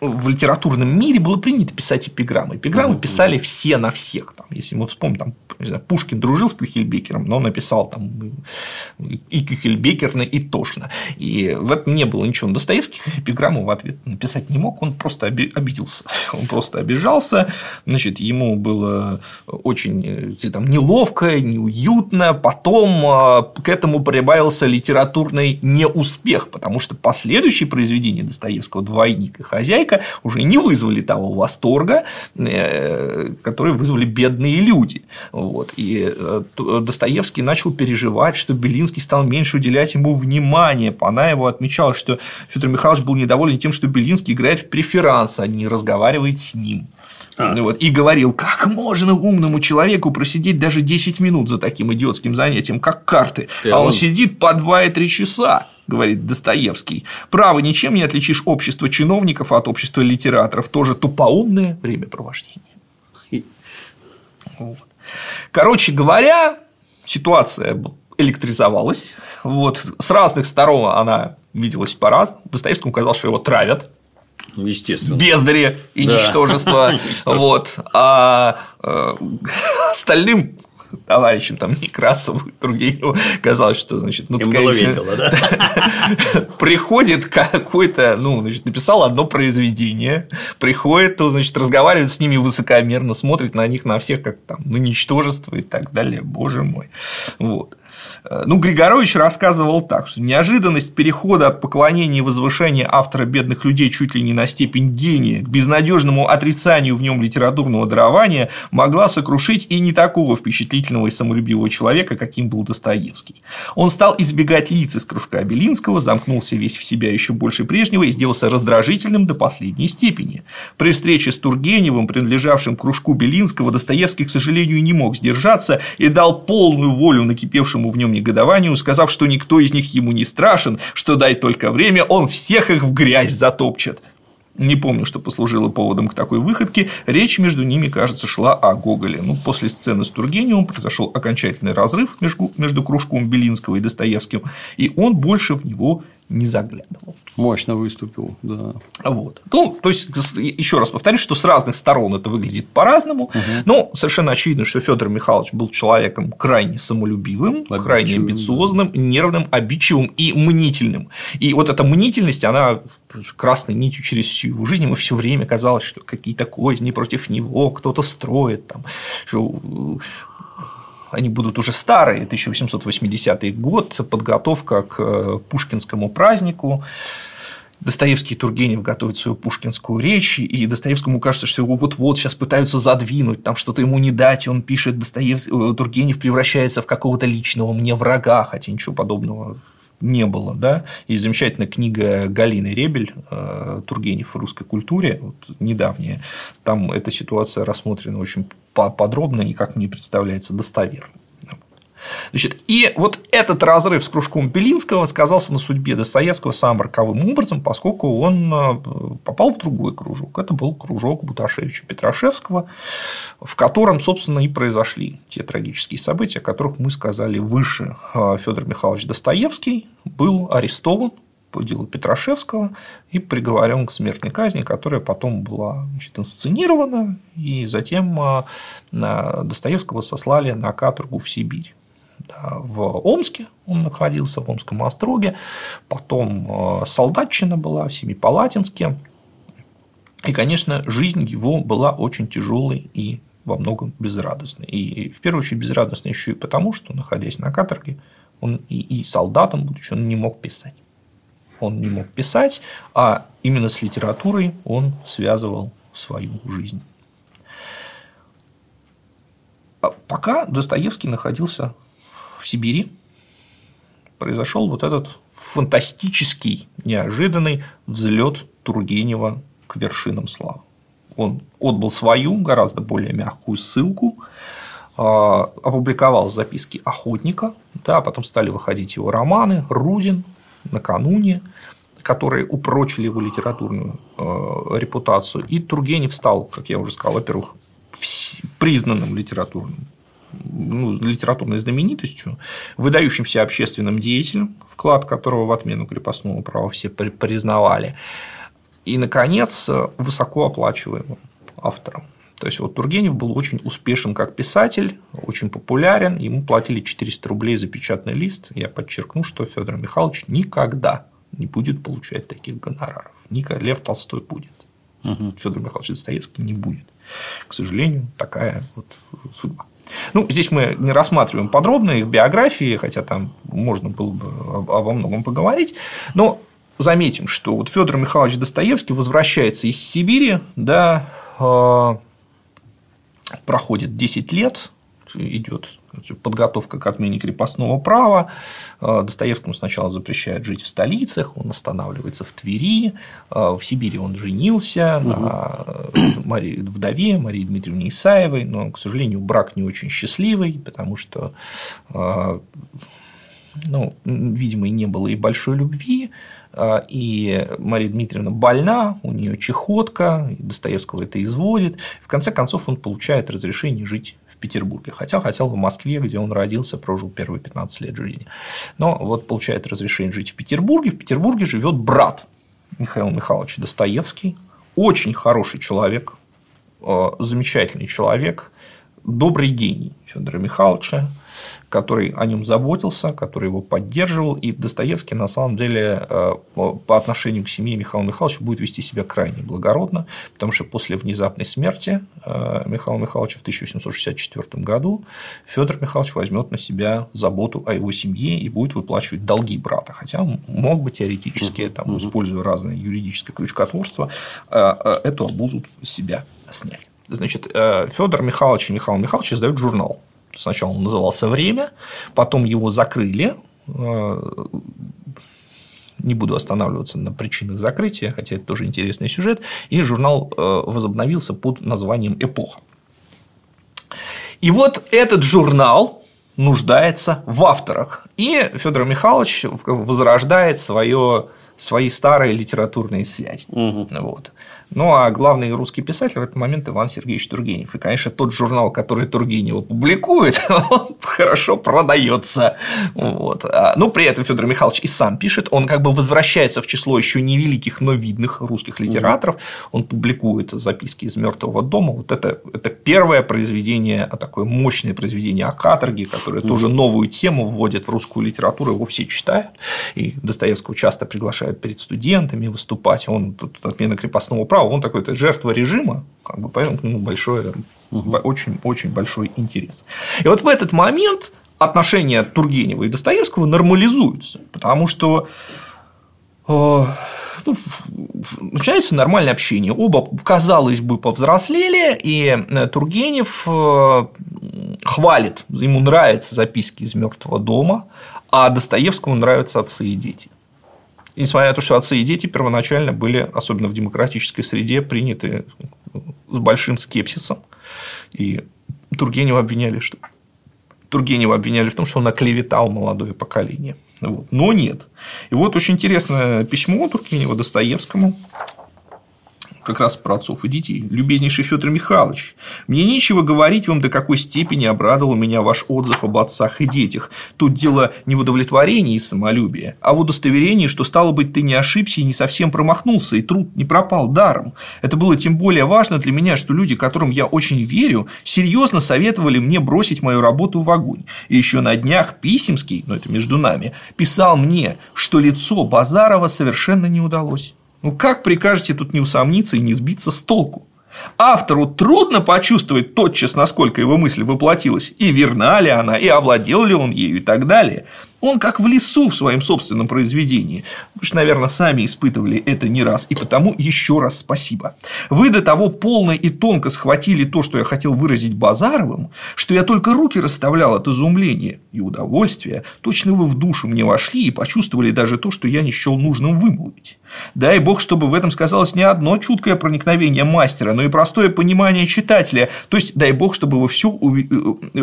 в литературном мире было принято писать эпиграммы. Эпиграммы писали все на всех. Там, если мы вспомним, там, не знаю, Пушкин дружил с Кюхельбекером, но он написал там и Кюхельбекерно, и Тошно. И в этом не было ничего. Достоевский эпиграмму в ответ написать не мог, он просто обиделся. Он просто обижался. Значит, ему было очень там неловко, неуютно. Потом к этому прибавился литературный неуспех, потому что последующие произведения Достоевского «Двойник» и «Хозяйка» уже не вызвали того восторга, который вызвали бедные люди. Вот. И Достоевский начал переживать, что Белинский стал меньше уделять ему внимания. Панаева отмечала, что Федор Михайлович был недоволен тем, что Белинский играет в преферанс, а не разговаривает с ним. А. Вот, и говорил, как можно умному человеку просидеть даже десять минут за таким идиотским занятием, как карты, и а он... он сидит по два-три часа. Говорит Достоевский. «Право, ничем не отличишь общество чиновников от общества литераторов. Тоже тупоумное времяпровождение». Вот. Короче говоря, ситуация электризовалась. Вот. С разных сторон она виделась по-разному. Достоевскому казалось, что его травят. Ну, естественно. Бездари и да. ничтожество. Вот. А остальным... товарищам там Некрасову, Тургеневу казалось, что, значит, ну, им такая, было весело, да? Приходит какой-то, ну, значит, написал одно произведение, приходит, то, значит, разговаривает с ними высокомерно, смотрит на них, на всех, как там, на ничтожество и так далее, боже мой, вот. Ну, Григорович рассказывал так, что неожиданность перехода от поклонения и возвышения автора бедных людей чуть ли не на степень гения к безнадежному отрицанию в нем литературного дарования могла сокрушить и не такого впечатлительного и самолюбивого человека, каким был Достоевский. Он стал избегать лиц из кружка Белинского, замкнулся весь в себя еще больше прежнего и сделался раздражительным до последней степени. При встрече с Тургеневым, принадлежавшим к кружку Белинского, Достоевский, к сожалению, не мог сдержаться и дал полную волю накипевшему в нем негодованию, сказав, что никто из них ему не страшен, что дай только время, он всех их в грязь затопчет. Не помню, что послужило поводом к такой выходке. Речь между ними, кажется, шла о Гоголе. Ну, после сцены с Тургеневым произошел окончательный разрыв между кружком Белинского и Достоевским, и он больше в него не заглядывал. Мощно выступил, да. Вот. Ну, то есть, еще раз повторюсь, что с разных сторон это выглядит по-разному. Угу. Но совершенно очевидно, что Федор Михайлович был человеком крайне самолюбивым, обидчивым, крайне амбициозным, да. нервным, обидчивым и мнительным. И вот эта мнительность, она красной нитью через всю его жизнь, ему все время казалось, что какие-то козни против него, кто-то строит там. Что... Они будут уже старые, тысяча восемьсот восьмидесятый год, подготовка к пушкинскому празднику. Достоевский и Тургенев готовят свою пушкинскую речь, и Достоевскому кажется, что его вот-вот сейчас пытаются задвинуть, там что-то ему не дать, и он пишет, Достоевский, Тургенев превращается в какого-то личного мне врага, хотя ничего подобного не было, да, и замечательная книга Галины Ребель «Тургенев в русской культуре», вот, недавняя, там эта ситуация рассмотрена очень подробно и, как мне представляется, достоверно. Значит, и вот этот разрыв с кружком Белинского сказался на судьбе Достоевского самым роковым образом, поскольку он попал в другой кружок. Это был кружок Буташевича-Петрашевского, в котором, собственно, и произошли те трагические события, о которых мы сказали выше. Федор Михайлович Достоевский был арестован по делу Петрашевского и приговорен к смертной казни, которая потом была, значит, инсценирована, и затем Достоевского сослали на каторгу в Сибирь. В Омске он находился, в Омском остроге, потом солдатчина была в Семипалатинске, и, конечно, жизнь его была очень тяжелой и во многом безрадостной. И в первую очередь безрадостной еще и потому, что, находясь на каторге, он и, и солдатом, будучи, он не мог писать. Он не мог писать, а именно с литературой он связывал свою жизнь. Пока Достоевский находился в Сибири, произошел вот этот фантастический, неожиданный взлет Тургенева к вершинам славы. Он отбыл свою, гораздо более мягкую ссылку, опубликовал записки охотника, да, потом стали выходить его романы «Рудин», «Накануне», которые упрочили его литературную репутацию. И Тургенев стал, как я уже сказал, во-первых, признанным литературным. Ну, литературной знаменитостью, выдающимся общественным деятелем, вклад которого в отмену крепостного права все признавали, и, наконец, высокооплачиваемым автором. То есть, вот Тургенев был очень успешен как писатель, очень популярен, ему платили четыреста рублей за печатный лист. Я подчеркну, что Федор Михайлович никогда не будет получать таких гонораров. Лев Толстой будет, угу. Федор Михайлович Достоевский не будет. К сожалению, такая вот судьба. Ну, здесь мы не рассматриваем подробно их биографии, хотя там можно было бы обо многом поговорить, но заметим, что вот Федор Михайлович Достоевский возвращается из Сибири, да, проходит десять лет, идет подготовка к отмене крепостного права, Достоевскому сначала запрещают жить в столицах, он останавливается в Твери, в Сибири он женился угу. на Марии, вдове Марии Дмитриевне Исаевой, но, к сожалению, брак не очень счастливый, потому что, ну, видимо, не было и большой любви, и Мария Дмитриевна больна, у нее чехотка, Достоевского это изводит, в конце концов он получает разрешение жить в Петербурге, хотя хотел в Москве, где он родился, прожил первые пятнадцать лет жизни. Но вот получает разрешение жить в Петербурге, в Петербурге живет брат Михаила Михайловича Достоевский, очень хороший человек, замечательный человек, добрый гений Федора Михайловича, который о нем заботился, который его поддерживал. И Достоевский, на самом деле, по отношению к семье Михаила Михайловича будет вести себя крайне благородно, потому что после внезапной смерти Михаила Михайловича в тысяча восемьсот шестьдесят четвёртом году Федор Михайлович возьмет на себя заботу о его семье и будет выплачивать долги брата. Хотя мог бы теоретически, там, используя разное юридическое крючкотворство, эту обузу с себя снять. Значит, Федор Михайлович и Михаил Михайлович издают журнал. Сначала он назывался «Время», потом его закрыли. Не буду останавливаться на причинах закрытия, хотя это тоже интересный сюжет. И журнал возобновился под названием «Эпоха». И вот этот журнал нуждается в авторах. И Федор Михайлович возрождает свое, свои старые литературные связи. Угу. Вот. Ну, а главный русский писатель в этот момент Иван Сергеевич Тургенев. И, конечно, тот журнал, который Тургенева публикует, он хорошо продается. Вот. Но при этом Федор Михайлович и сам пишет. Он как бы возвращается в число еще невеликих, но видных русских литераторов. Он публикует записки из «Мертвого дома». Вот это, это первое произведение, такое мощное произведение о каторге, которое тоже новую тему вводит в русскую литературу. Его все читают. И Достоевского часто приглашают перед студентами выступать. Он тут «Отмена крепостного права». Он такой-то жертва режима, как бы, поэтому к нему большой, угу. очень, очень большой интерес. И вот в этот момент отношения Тургенева и Достоевского нормализуются, потому что э, ну, начинается нормальное общение. Оба, казалось бы, повзрослели, и Тургенев э, хвалит, ему нравятся записки из «Мертвого дома», а Достоевскому нравятся «Отцы и дети». И несмотря на то, что отцы и дети первоначально были, особенно в демократической среде, приняты с большим скепсисом. И Тургенева обвиняли, что... Тургенева обвиняли в том, что он оклеветал молодое поколение. Вот. Но нет. И вот очень интересное письмо Тургенева Достоевскому, как раз про отцов и детей. «Любезнейший Федор Михайлович, мне нечего говорить вам, до какой степени обрадовал меня ваш отзыв об отцах и детях. Тут дело не в удовлетворении и самолюбии, а в удостоверении, что, стало быть, ты не ошибся и не совсем промахнулся, и труд не пропал даром. Это было тем более важно для меня, что люди, которым я очень верю, серьезно советовали мне бросить мою работу в огонь. И еще на днях Писемский, ну это между нами, писал мне, что лицо Базарова совершенно не удалось». Ну, как прикажете тут не усомниться и не сбиться с толку? Автору трудно почувствовать тотчас, насколько его мысль воплотилась, и верна ли она, и овладел ли он ею, и так далее. Он как в лесу в своем собственном произведении. Вы же, наверное, сами испытывали это не раз, и потому еще раз спасибо. Вы до того полно и тонко схватили то, что я хотел выразить Базаровым, что я только руки расставлял от изумления и удовольствия. Точно вы в душу мне вошли и почувствовали даже то, что я не счел нужным вымолвить. Дай бог, чтобы в этом сказалось не одно чуткое проникновение мастера, но и простое понимание читателя. То есть, дай бог, чтобы вы все,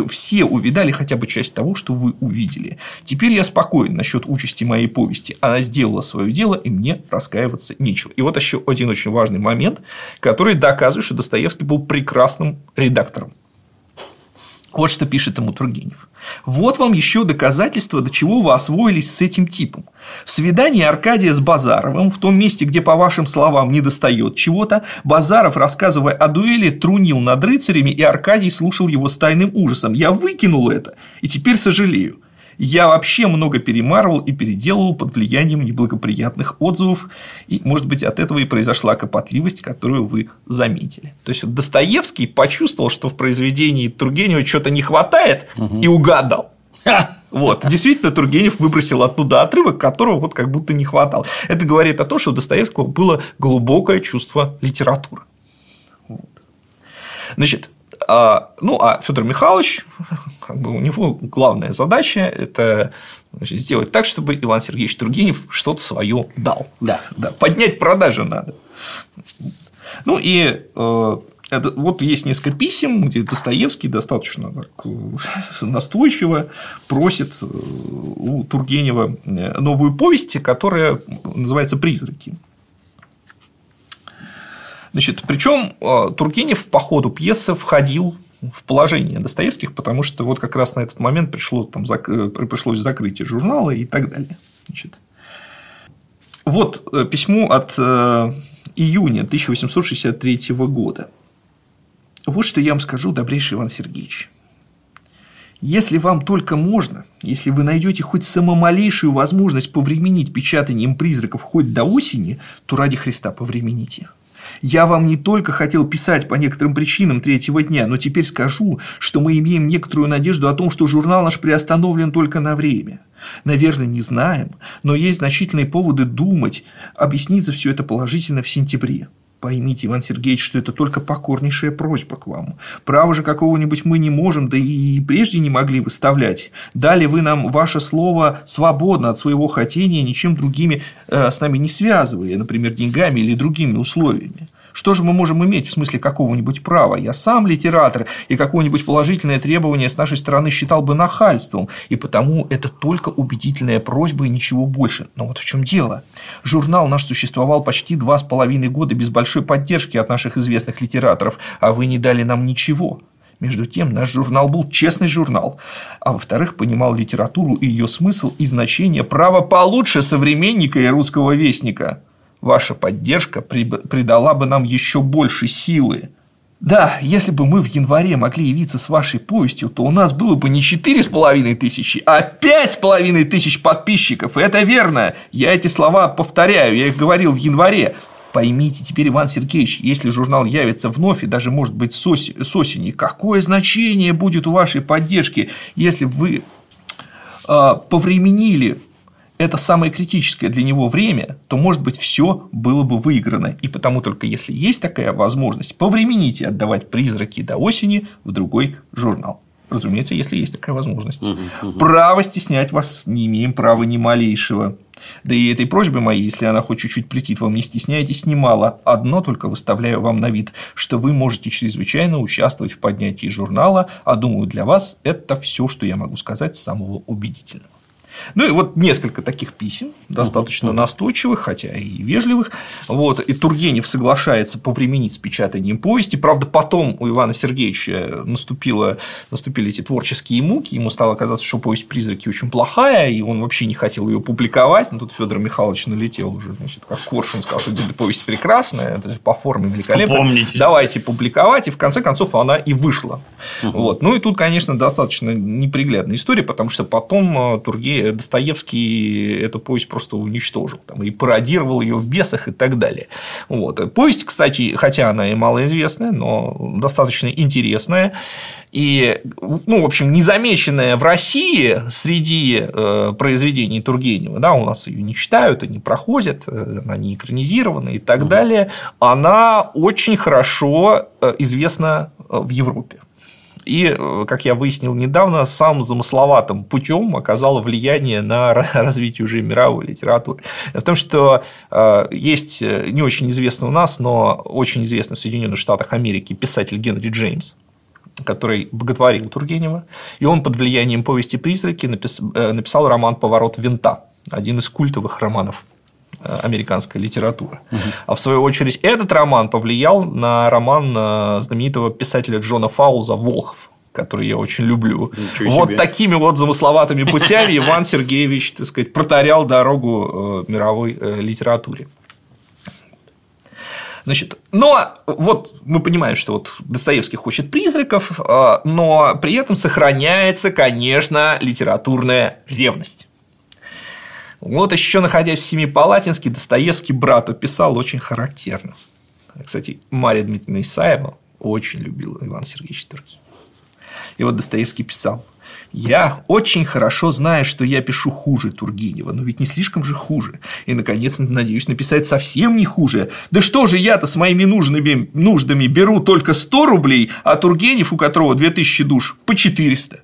все увидали хотя бы часть того, что вы увидели. Теперь я спокоен насчет участи моей повести. Она сделала свое дело, и мне раскаиваться нечего. И вот еще один очень важный момент, который доказывает, что Достоевский был прекрасным редактором. Вот что пишет ему Тургенев. «Вот вам еще доказательство, до чего вы освоились с этим типом. В свидании Аркадия с Базаровым, в том месте, где, по вашим словам, недостает чего-то, Базаров, рассказывая о дуэли, трунил над рыцарями, и Аркадий слушал его с тайным ужасом. Я выкинул это, и теперь сожалею. Я вообще много перемарывал и переделывал под влиянием неблагоприятных отзывов, и, может быть, от этого и произошла копотливость, которую вы заметили». То есть, Достоевский почувствовал, что в произведении Тургенева что-то не хватает, угу. и угадал. Вот. Действительно, Тургенев выбросил оттуда отрывок, которого вот как будто не хватало. Это говорит о том, что у Достоевского было глубокое чувство литературы. Вот. Значит, ну, а Федор Михайлович, как бы у него главная задача – это, значит, сделать так, чтобы Иван Сергеевич Тургенев что-то свое дал. Да. Да, поднять продажи надо. Ну, и э, это, вот есть несколько писем, где Достоевский достаточно так, настойчиво просит у Тургенева новую повесть, которая называется «Призраки». Значит, причем Тургенев по ходу пьесы входил в положение Достоевских, потому что вот как раз на этот момент пришло, там, зак... пришлось закрытие журнала и так далее. Значит. Вот письмо от июня тысяча восемьсот шестьдесят третьего года. Вот что я вам скажу, добрейший Иван Сергеевич. Если вам только можно, если вы найдете хоть самомалейшую возможность повременить печатанием призраков хоть до осени, то ради Христа повремените. Я вам не только хотел писать по некоторым причинам третьего дня, но теперь скажу, что мы имеем некоторую надежду о том, что журнал наш приостановлен только на время. Наверное, не знаем, но есть значительные поводы думать, объяснится все это положительно в сентябре. Поймите, Иван Сергеевич, что это только покорнейшая просьба к вам. Право же какого-нибудь мы не можем, да и прежде не могли выставлять. Дали вы нам ваше слово свободно от своего хотения, ничем другими э, с нами не связывая, например, деньгами или другими условиями. Что же мы можем иметь в смысле какого-нибудь права? Я сам литератор, и какое-нибудь положительное требование с нашей стороны считал бы нахальством, и потому это только убедительная просьба и ничего больше. Но вот в чем дело. Журнал наш существовал почти два с половиной года без большой поддержки от наших известных литераторов, а вы не дали нам ничего. Между тем, наш журнал был честный журнал, а во-вторых, понимал литературу и ее смысл и значение права получше современника и русского вестника. Ваша поддержка придала бы нам еще больше силы. Да, если бы мы в январе могли явиться с вашей повестью, то у нас было бы не четыре с половиной тысячи, а пять с половиной тысяч подписчиков. И это верно. Я эти слова повторяю, я их говорил в январе. Поймите теперь, Иван Сергеевич, если журнал явится вновь и даже, может быть, с осени, какое значение будет у вашей поддержки, если бы вы э, повременили... это самое критическое для него время, то, может быть, все было бы выиграно. И потому только если есть такая возможность, повремените отдавать призраки до осени в другой журнал. Разумеется, если есть такая возможность. Угу, угу. Право стеснять вас не имеем права ни малейшего. Да и этой просьбы моей, если она хоть чуть-чуть претит вам, не стесняйтесь немало. Одно только выставляю вам на вид, что вы можете чрезвычайно участвовать в поднятии журнала, а думаю, для вас это все, что я могу сказать самого убедительного. Ну и вот несколько таких писем, достаточно настойчивых, хотя и вежливых. Вот. И Тургенев соглашается повременить с печатанием повести. Правда, потом у Ивана Сергеевича наступило, наступили эти творческие муки. Ему стало казаться, что повесть «Призраки» очень плохая, и он вообще не хотел ее публиковать. Но тут Федор Михайлович налетел уже, значит, как Коршун, сказал, что повесть прекрасная, это по форме великолепная. Помните. Давайте публиковать. И в конце концов она и вышла. Угу. Вот. Ну и тут, конечно, достаточно неприглядная история, потому что потом Тургенев. Достоевский эту повесть просто уничтожил там, и пародировал ее в «Бесах» и так далее. Вот. Повесть, кстати, хотя она и малоизвестная, но достаточно интересная. И, ну, в общем, незамеченная в России среди э, произведений Тургенева, да, у нас ее не читают, не проходят, она не экранизирована и так mm-hmm. далее, она очень хорошо известна в Европе. И, как я выяснил недавно, самым замысловатым путем оказало влияние на развитие уже мировой литературы. В том, что есть не очень известный у нас, но очень известный в Соединенных Штатах Америки писатель Генри Джеймс, который боготворил Тургенева, и он под влиянием повести «Призраки» написал роман «Поворот винта», один из культовых романов американской литературы. Угу. А в свою очередь этот роман повлиял на роман знаменитого писателя Джона Фауза «Волхов», который я очень люблю. Вот такими вот замысловатыми путями Иван Сергеевич, так сказать, протарял дорогу мировой литературе. Значит, но вот мы понимаем, что вот Достоевский хочет призраков, но при этом сохраняется, конечно, литературная ревность. Вот еще, находясь в Семипалатинске, Достоевский брату писал очень характерно. Кстати, Марья Дмитриевна Исаева очень любила Ивана Сергеевича Тургенева. И вот Достоевский писал: «Я очень хорошо знаю, что я пишу хуже Тургенева, но ведь не слишком же хуже. И, наконец, надеюсь написать совсем не хуже. Да что же я-то с моими нужными, нуждами беру только сто рублей, а Тургенев, у которого две тысячи душ, по четыреста.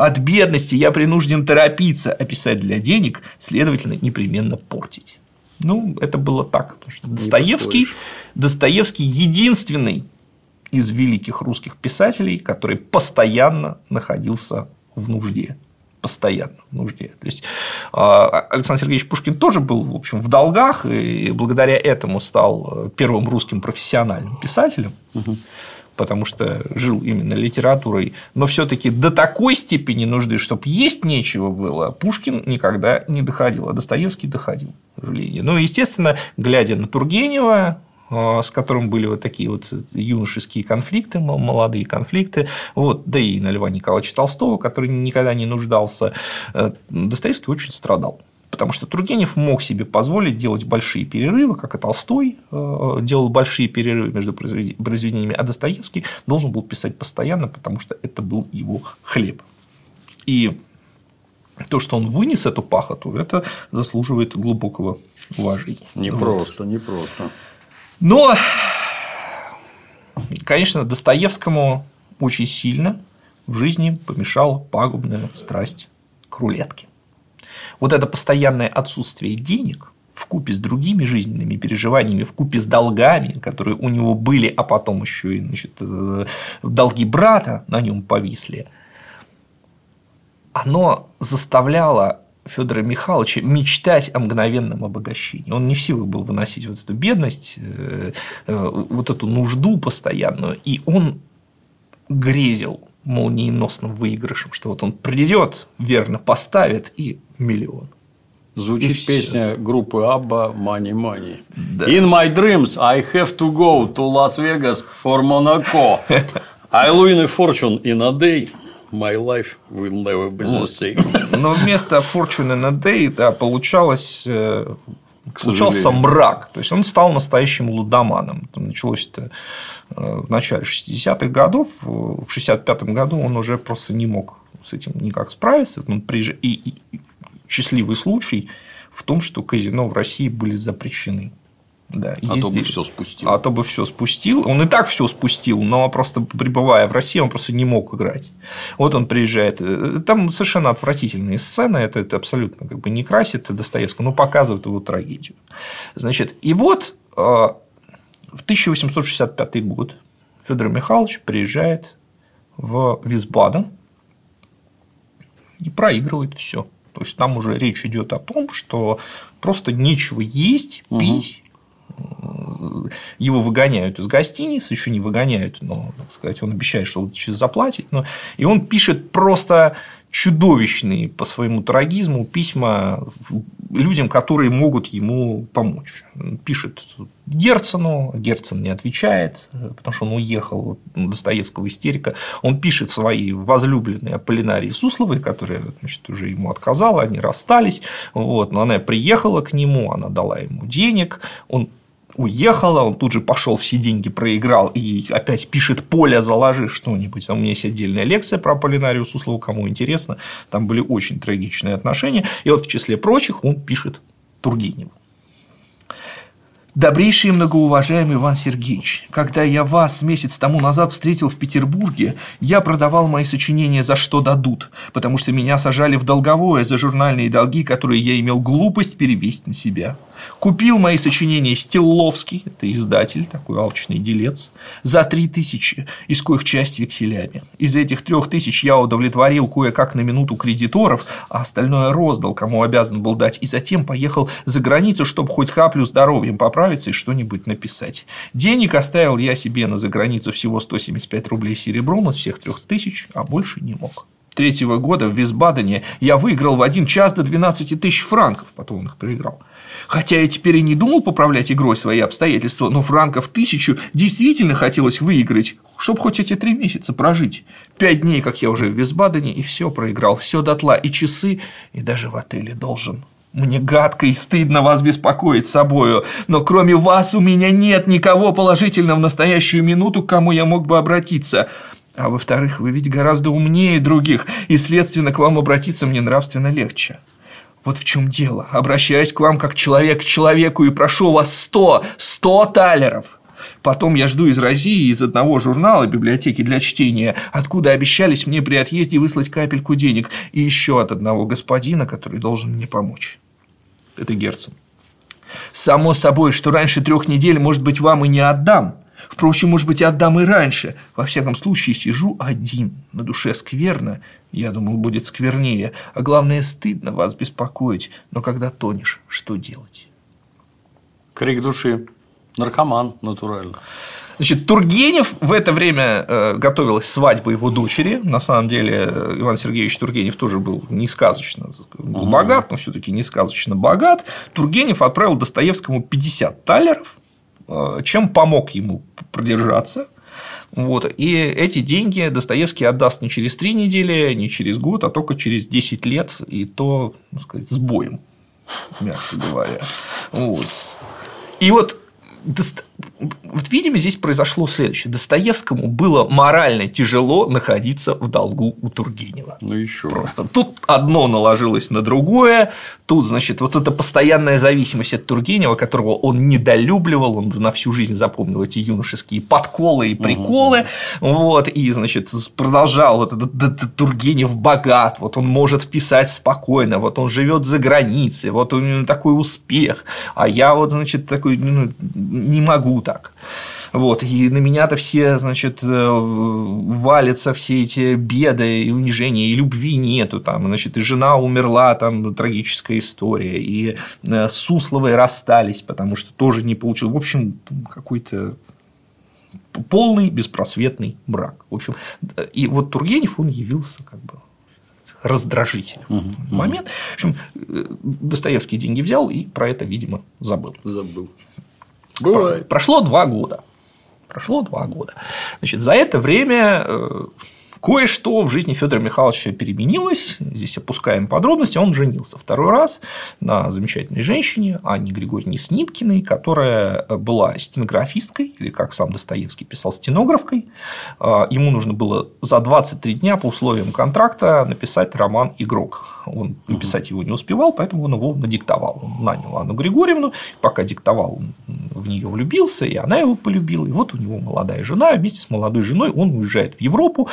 От бедности я принужден торопиться, а писать для денег, следовательно, непременно портить». Ну, это было так, потому что Достоевский, Достоевский единственный из великих русских писателей, который постоянно находился в нужде. Постоянно в нужде. То есть Александр Сергеевич Пушкин тоже был, в общем, в долгах, и благодаря этому стал первым русским профессиональным писателем. Угу. Потому что жил именно литературой, но все-таки до такой степени нужды, чтобы есть нечего было, Пушкин никогда не доходил, а Достоевский доходил, к сожалению. Ну, естественно, глядя на Тургенева, с которым были вот такие вот юношеские конфликты, молодые конфликты, вот, да и на Льва Николаевича Толстого, который никогда не нуждался, Достоевский очень страдал. Потому что Тургенев мог себе позволить делать большие перерывы, как и Толстой делал большие перерывы между произведениями, а Достоевский должен был писать постоянно, потому что это был его хлеб. И то, что он вынес эту пахоту, это заслуживает глубокого уважения. Не вот. просто, не просто. Но, конечно, Достоевскому очень сильно в жизни помешала пагубная страсть к рулетке. Вот это постоянное отсутствие денег вкупе с другими жизненными переживаниями, вкупе с долгами, которые у него были, а потом еще и, значит, долги брата на нем повисли, оно заставляло Федора Михайловича мечтать о мгновенном обогащении. Он не в силах был выносить вот эту бедность, вот эту нужду постоянную, и он грезил молниеносным выигрышем, что вот он придет, верно поставит, и миллион. Звучит и песня группы Абба «Money, Money». Да. In my dreams I have to go to Las Vegas for Monaco. I win a fortune in a day. My life will never be the same. Но вместо fortune in a day, да, получалось... Случался мрак, то есть он стал настоящим лудоманом. Началось это в начале шестидесятых годов, в шестьдесят пятом году он уже просто не мог с этим никак справиться. И счастливый случай в том, что казино в России были запрещены. Да, а ездили. то бы все спустил. А то бы все спустил. Он и так все спустил, но просто пребывая в России, он просто не мог играть. Вот он приезжает. Там совершенно отвратительные сцены. Это, это абсолютно как бы не красит Достоевского, но показывает его трагедию. Значит, и вот в тысяча восемьсот шестьдесят пятый год Федор Михайлович приезжает в Висбаден и проигрывает все. То есть там уже речь идет о том, что просто нечего есть, пить. Угу. Его выгоняют из гостиницы, еще не выгоняют, но, так сказать, он обещает, что он сейчас заплатит. Но... И он пишет просто чудовищные по своему трагизму письма людям, которые могут ему помочь. Пишет Герцену, Герцен не отвечает, потому что он уехал, вот, у Достоевского истерика. Он пишет своей возлюбленной Аполлинарии Сусловой, которая, значит, уже ему отказала, они расстались. Вот, но она приехала к нему, она дала ему денег, он уехала, он тут же пошел, все деньги проиграл и опять пишет: Поля, заложи что-нибудь. Там у меня есть отдельная лекция про Аполлинарию Суслову, кому интересно. Там были очень трагичные отношения. И вот в числе прочих он пишет Тургеневу. Добрейший и многоуважаемый Иван Сергеевич, когда я вас месяц тому назад встретил в Петербурге, я продавал мои сочинения «За что дадут», потому что меня сажали в долговое за журнальные долги, которые я имел глупость перевести на себя. Купил мои сочинения Стилловский, это издатель, такой алчный делец, за три тысячи, из коих часть векселями. Из этих трех тысяч я удовлетворил кое-как на минуту кредиторов, а остальное роздал, кому обязан был дать, и затем поехал за границу, чтобы хоть каплю здоровьем поправиться и что-нибудь написать. Денег оставил я себе на заграницу всего сто семьдесят пять рублей серебром из всех трех тысяч, а больше не мог. Третьего года в Висбадене я выиграл в один час до двенадцати тысяч франков, потом он их проиграл. Хотя я теперь и не думал поправлять игрой свои обстоятельства, но франков тысячу действительно хотелось выиграть, чтобы хоть эти три месяца прожить. Пять дней, как я уже в Висбадене, и все проиграл, все дотла, и часы, и даже в отеле должен. Мне гадко и стыдно вас беспокоить собою, но кроме вас у меня нет никого положительного в настоящую минуту, к кому я мог бы обратиться. А во-вторых, вы ведь гораздо умнее других, и, следственно, к вам обратиться мне нравственно легче. Вот в чем дело. Обращаюсь к вам как человек к человеку и прошу вас сто, сто талеров. Потом я жду из России, из одного журнала библиотеки для чтения, откуда обещались мне при отъезде выслать капельку денег, и еще от одного господина, который должен мне помочь. Это Герцен. Само собой, что раньше трех недель, может быть, вам и не отдам. Впрочем, может быть, отдам и раньше. Во всяком случае, сижу один. На душе скверно. Я думал, будет сквернее. А главное, стыдно вас беспокоить. Но когда тонешь, что делать? Крик души. Наркоман, натурально. Значит, Тургенев в это время готовилась свадьба его дочери. На самом деле, Иван Сергеевич Тургенев тоже был не сказочно был угу. богат, но все-таки не сказочно богат. Тургенев отправил Достоевскому пятьдесят талеров. чем помог ему продержаться. Вот. И эти деньги Достоевский отдаст не через три недели, не через год, а только через десять лет, и то, так сказать, с боем, мягко говоря. Вот. И вот, Дост... вот, видимо, здесь произошло следующее. Достоевскому было морально тяжело находиться в долгу у Тургенева. Ну, еще просто. Тут одно наложилось на другое. Тут, значит, вот эта постоянная зависимость от Тургенева, которого он недолюбливал, он на всю жизнь запомнил эти юношеские подколы и приколы. Угу. Вот, и, значит, продолжал вот этот Тургенев богат, вот он может писать спокойно, вот он живет за границей, вот у него такой успех, а я вот, значит, такой, ну, не могу так. Вот. И на меня-то все, значит, валятся все эти беды и унижения, и любви нету. Там, значит, и жена умерла, там трагическая история, и с Сусловой расстались, потому что тоже не получил. В общем, какой-то полный беспросветный мрак. В общем, и вот Тургенев, он явился как бы раздражителем. Угу, момент. Угу. В общем, Достоевский деньги взял и про это, видимо, забыл. Забыл. Бывает. Прошло два года. Прошло два года. Значит, за это время кое-что в жизни Федора Михайловича переменилось. Здесь опускаем подробности. Он женился второй раз на замечательной женщине Анне Григорьевне Сниткиной, которая была стенографисткой, или, как сам Достоевский писал, стенографкой. Ему нужно было за двадцать три дня по условиям контракта написать роман «Игрок». Он написать его не успевал, поэтому он его надиктовал. Он нанял Анну Григорьевну, пока диктовал, он в нее влюбился, и она его полюбила. И вот у него молодая жена, вместе с молодой женой он уезжает в Европу.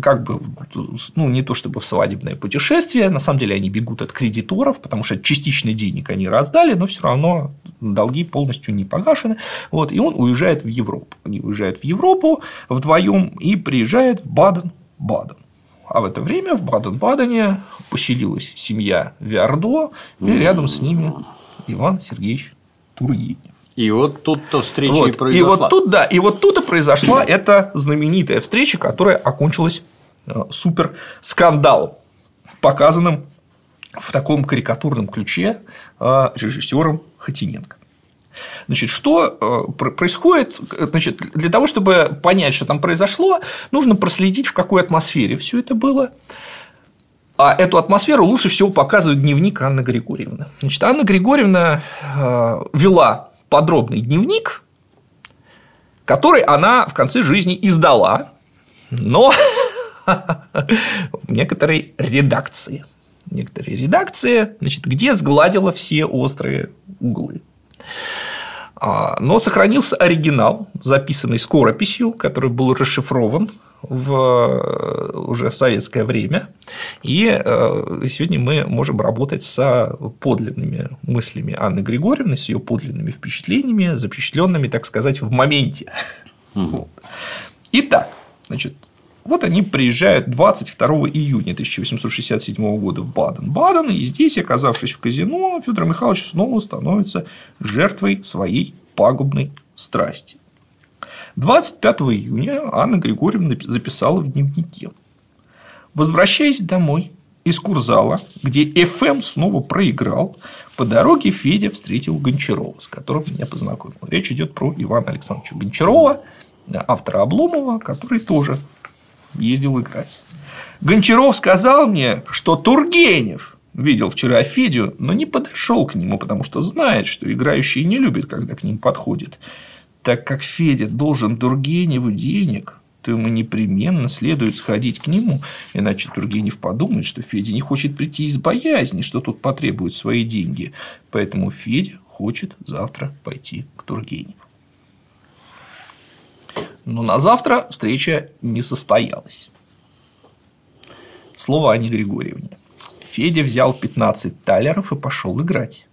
Как бы, ну, не то чтобы в свадебное путешествие, на самом деле они бегут от кредиторов, потому что частично денег они раздали, но все равно долги полностью не погашены. Вот, и он уезжает в Европу. Они уезжают в Европу вдвоем и приезжает в Баден-Баден. А в это время в Баден-Бадене поселилась семья Виардо, и рядом с ними Иван Сергеевич Тургенев. И вот тут-то встреча вот, и произошла. И вот тут, да, и вот тут и произошла эта знаменитая встреча, которая окончилась супер скандалом, показанным в таком карикатурном ключе режиссером Хотиненко. Значит, что происходит? Значит, для того, чтобы понять, что там произошло, нужно проследить, в какой атмосфере все это было. А эту атмосферу лучше всего показывает дневник Анны Григорьевны. Значит, Анна Григорьевна вела подробный дневник, который она в конце жизни издала, но некоторые редакции, некоторые редакции, значит, где сгладила все острые углы. Но сохранился оригинал, записанный скорописью, который был расшифрован в... уже в советское время, и сегодня мы можем работать с подлинными мыслями Анны Григорьевны, с ее подлинными впечатлениями, запечатленными, так сказать, в моменте. Угу. Итак, значит, вот они приезжают двадцать второго июня тысяча восемьсот шестьдесят седьмого года в Баден-Баден, и здесь, оказавшись в казино, Федор Михайлович снова становится жертвой своей пагубной страсти. двадцать пятого июня Анна Григорьевна записала в дневнике: «Возвращаясь домой из курзала, где эф эм снова проиграл, по дороге Федя встретил Гончарова, с которым меня познакомил». Речь идет про Ивана Александровича Гончарова, автора Обломова, который тоже ездил играть. «Гончаров сказал мне, что Тургенев видел вчера Федю, но не подошел к нему, потому что знает, что играющие не любят, когда к ним подходит. Так как Федя должен Тургеневу денег, то ему непременно следует сходить к нему, иначе Тургенев подумает, что Федя не хочет прийти из боязни, что тут потребуют свои деньги. Поэтому Федя хочет завтра пойти к Тургеневу». Но на завтра встреча не состоялась. Слово Анне Григорьевне. Федя взял пятнадцать талеров и пошел играть.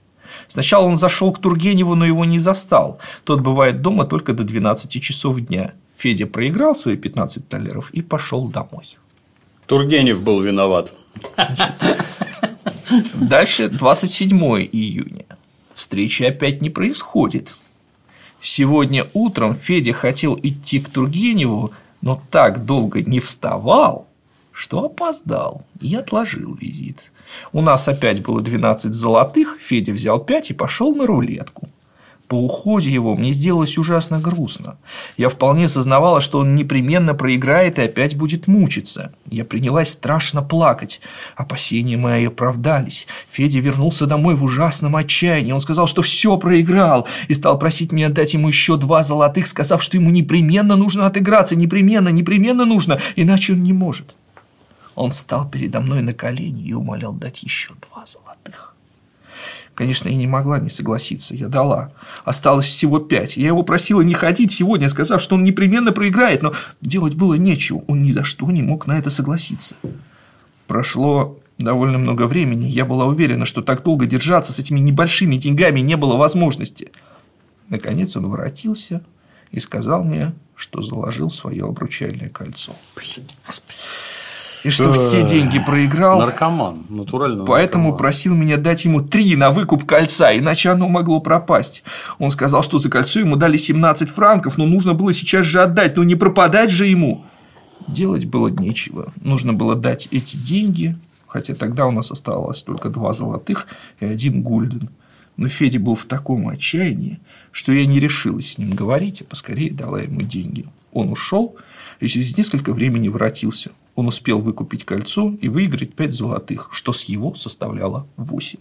Сначала он зашел к Тургеневу, но его не застал. Тот бывает дома только до двенадцати часов дня. Федя проиграл свои пятнадцать талеров и пошел домой. Тургенев был виноват. Значит, дальше двадцать седьмого июня. Встречи опять не происходит. «Сегодня утром Федя хотел идти к Тургеневу, но так долго не вставал, что опоздал и отложил визит. У нас опять было двенадцать золотых, Федя взял пять и пошел на рулетку. По уходе его мне сделалось ужасно грустно. Я вполне сознавала, что он непременно проиграет и опять будет мучиться. Я принялась страшно плакать. Опасения мои оправдались. Федя вернулся домой в ужасном отчаянии. Он сказал, что все проиграл, и стал просить меня дать ему еще два золотых, сказав, что ему непременно нужно отыграться, непременно, непременно нужно, иначе он не может. Он встал передо мной на колени и умолял дать еще два золотых. Конечно, я не могла не согласиться, я дала. Осталось всего пять. Я его просила не ходить сегодня, сказав, что он непременно проиграет, но делать было нечего. Он ни за что не мог на это согласиться. Прошло довольно много времени, я была уверена, что так долго держаться с этими небольшими деньгами не было возможности. Наконец он воротился и сказал мне, что заложил свое обручальное кольцо. И что все деньги проиграл. Наркоман, натурально. Поэтому наркоман. Просил меня дать ему три на выкуп кольца, иначе оно могло пропасть. Он сказал, что за кольцо ему дали семнадцать франков, но нужно было сейчас же отдать, но не пропадать же ему. Делать было нечего. Нужно было дать эти деньги, хотя тогда у нас оставалось только два золотых и один гульден. Но Федя был в таком отчаянии, что я не решилась с ним говорить, а поскорее дала ему деньги. Он ушел и через несколько времени воротился. Он успел выкупить кольцо и выиграть пять золотых, что с его составляло восемь.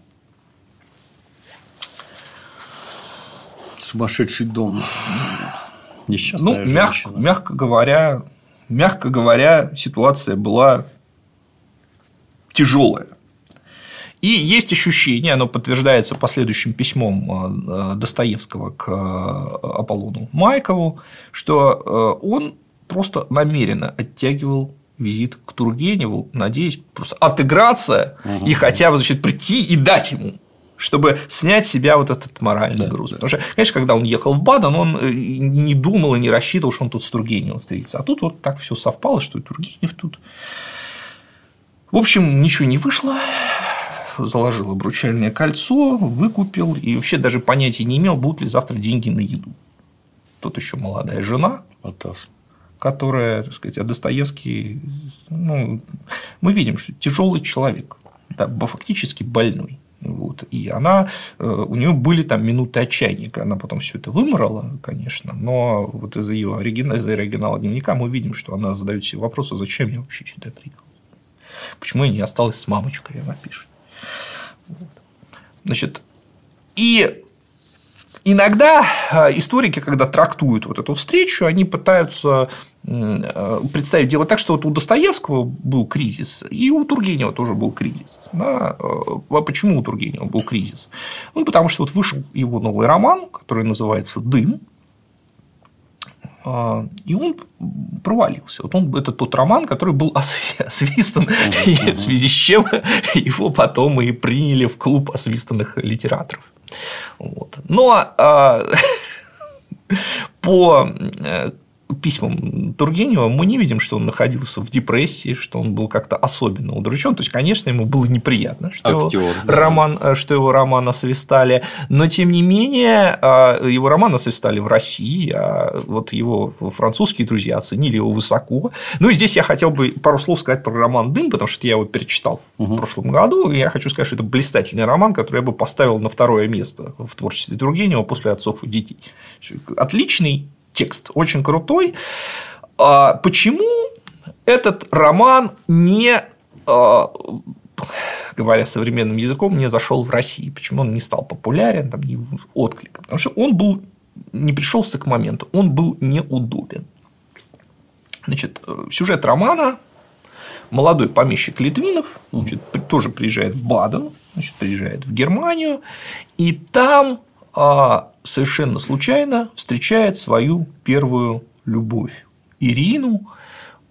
Сумасшедший дом. Несчастная ну, мягко, мягко говоря, мягко говоря, ситуация была тяжелая. И есть ощущение, оно подтверждается последующим письмом Достоевского к Аполлону Майкову, что он просто намеренно оттягивал визит к Тургеневу, надеясь просто отыграться угу. и хотя бы, значит, прийти и дать ему, чтобы снять с себя вот этот моральный да, груз. Да. Потому что, конечно, когда он ехал в Баден, он не думал и не рассчитывал, что он тут с Тургеневым встретится. А тут вот так все совпало, что и Тургенев тут. В общем, ничего не вышло. Заложил обручальное кольцо, выкупил и вообще даже понятия не имел, будут ли завтра деньги на еду. Тут еще молодая жена. Атас. Которая, так сказать, а Достоевский, ну, мы видим, что тяжелый человек, да, фактически больной. Вот. И она, у нее были там минуты отчаяния, она потом все это выморала, конечно, но вот из ее оригина, из оригинала дневника мы видим, что она задает себе вопрос, а зачем я вообще сюда приехал? Почему я не осталась с мамочкой, она пишет. Вот. Значит, и... Иногда историки, когда трактуют вот эту встречу, они пытаются представить дело так, что вот у Достоевского был кризис, и у Тургенева тоже был кризис. Да? А почему у Тургенева был кризис? Ну, потому что вот вышел его новый роман, который называется «Дым», и он провалился. Вот он, это тот роман, который был освистан, mm-hmm. в связи с чем его потом и приняли в клуб освистанных литераторов. Вот. Но а, по письмам Тургенева мы не видим, что он находился в депрессии, что он был как-то особенно удручен. То есть, конечно, ему было неприятно, что, Актер, его, да. роман, что его роман освистали, но, тем не менее, его роман освистали в России, а вот его французские друзья оценили его высоко. Ну, и здесь я хотел бы пару слов сказать про роман «Дым», потому что я его перечитал угу. в прошлом году, и я хочу сказать, что это блистательный роман, который я бы поставил на второе место в творчестве Тургенева после «Отцов и детей». Отличный текст очень крутой. Почему этот роман не, говоря современным языком, не зашел в России? Почему он не стал популярен, там, не откликом? Потому что он был не пришелся к моменту, он был неудобен. Значит, сюжет романа: молодой помещик Литвинов, значит, тоже приезжает в Баден, значит, приезжает в Германию, и там совершенно случайно встречает свою первую любовь Ирину,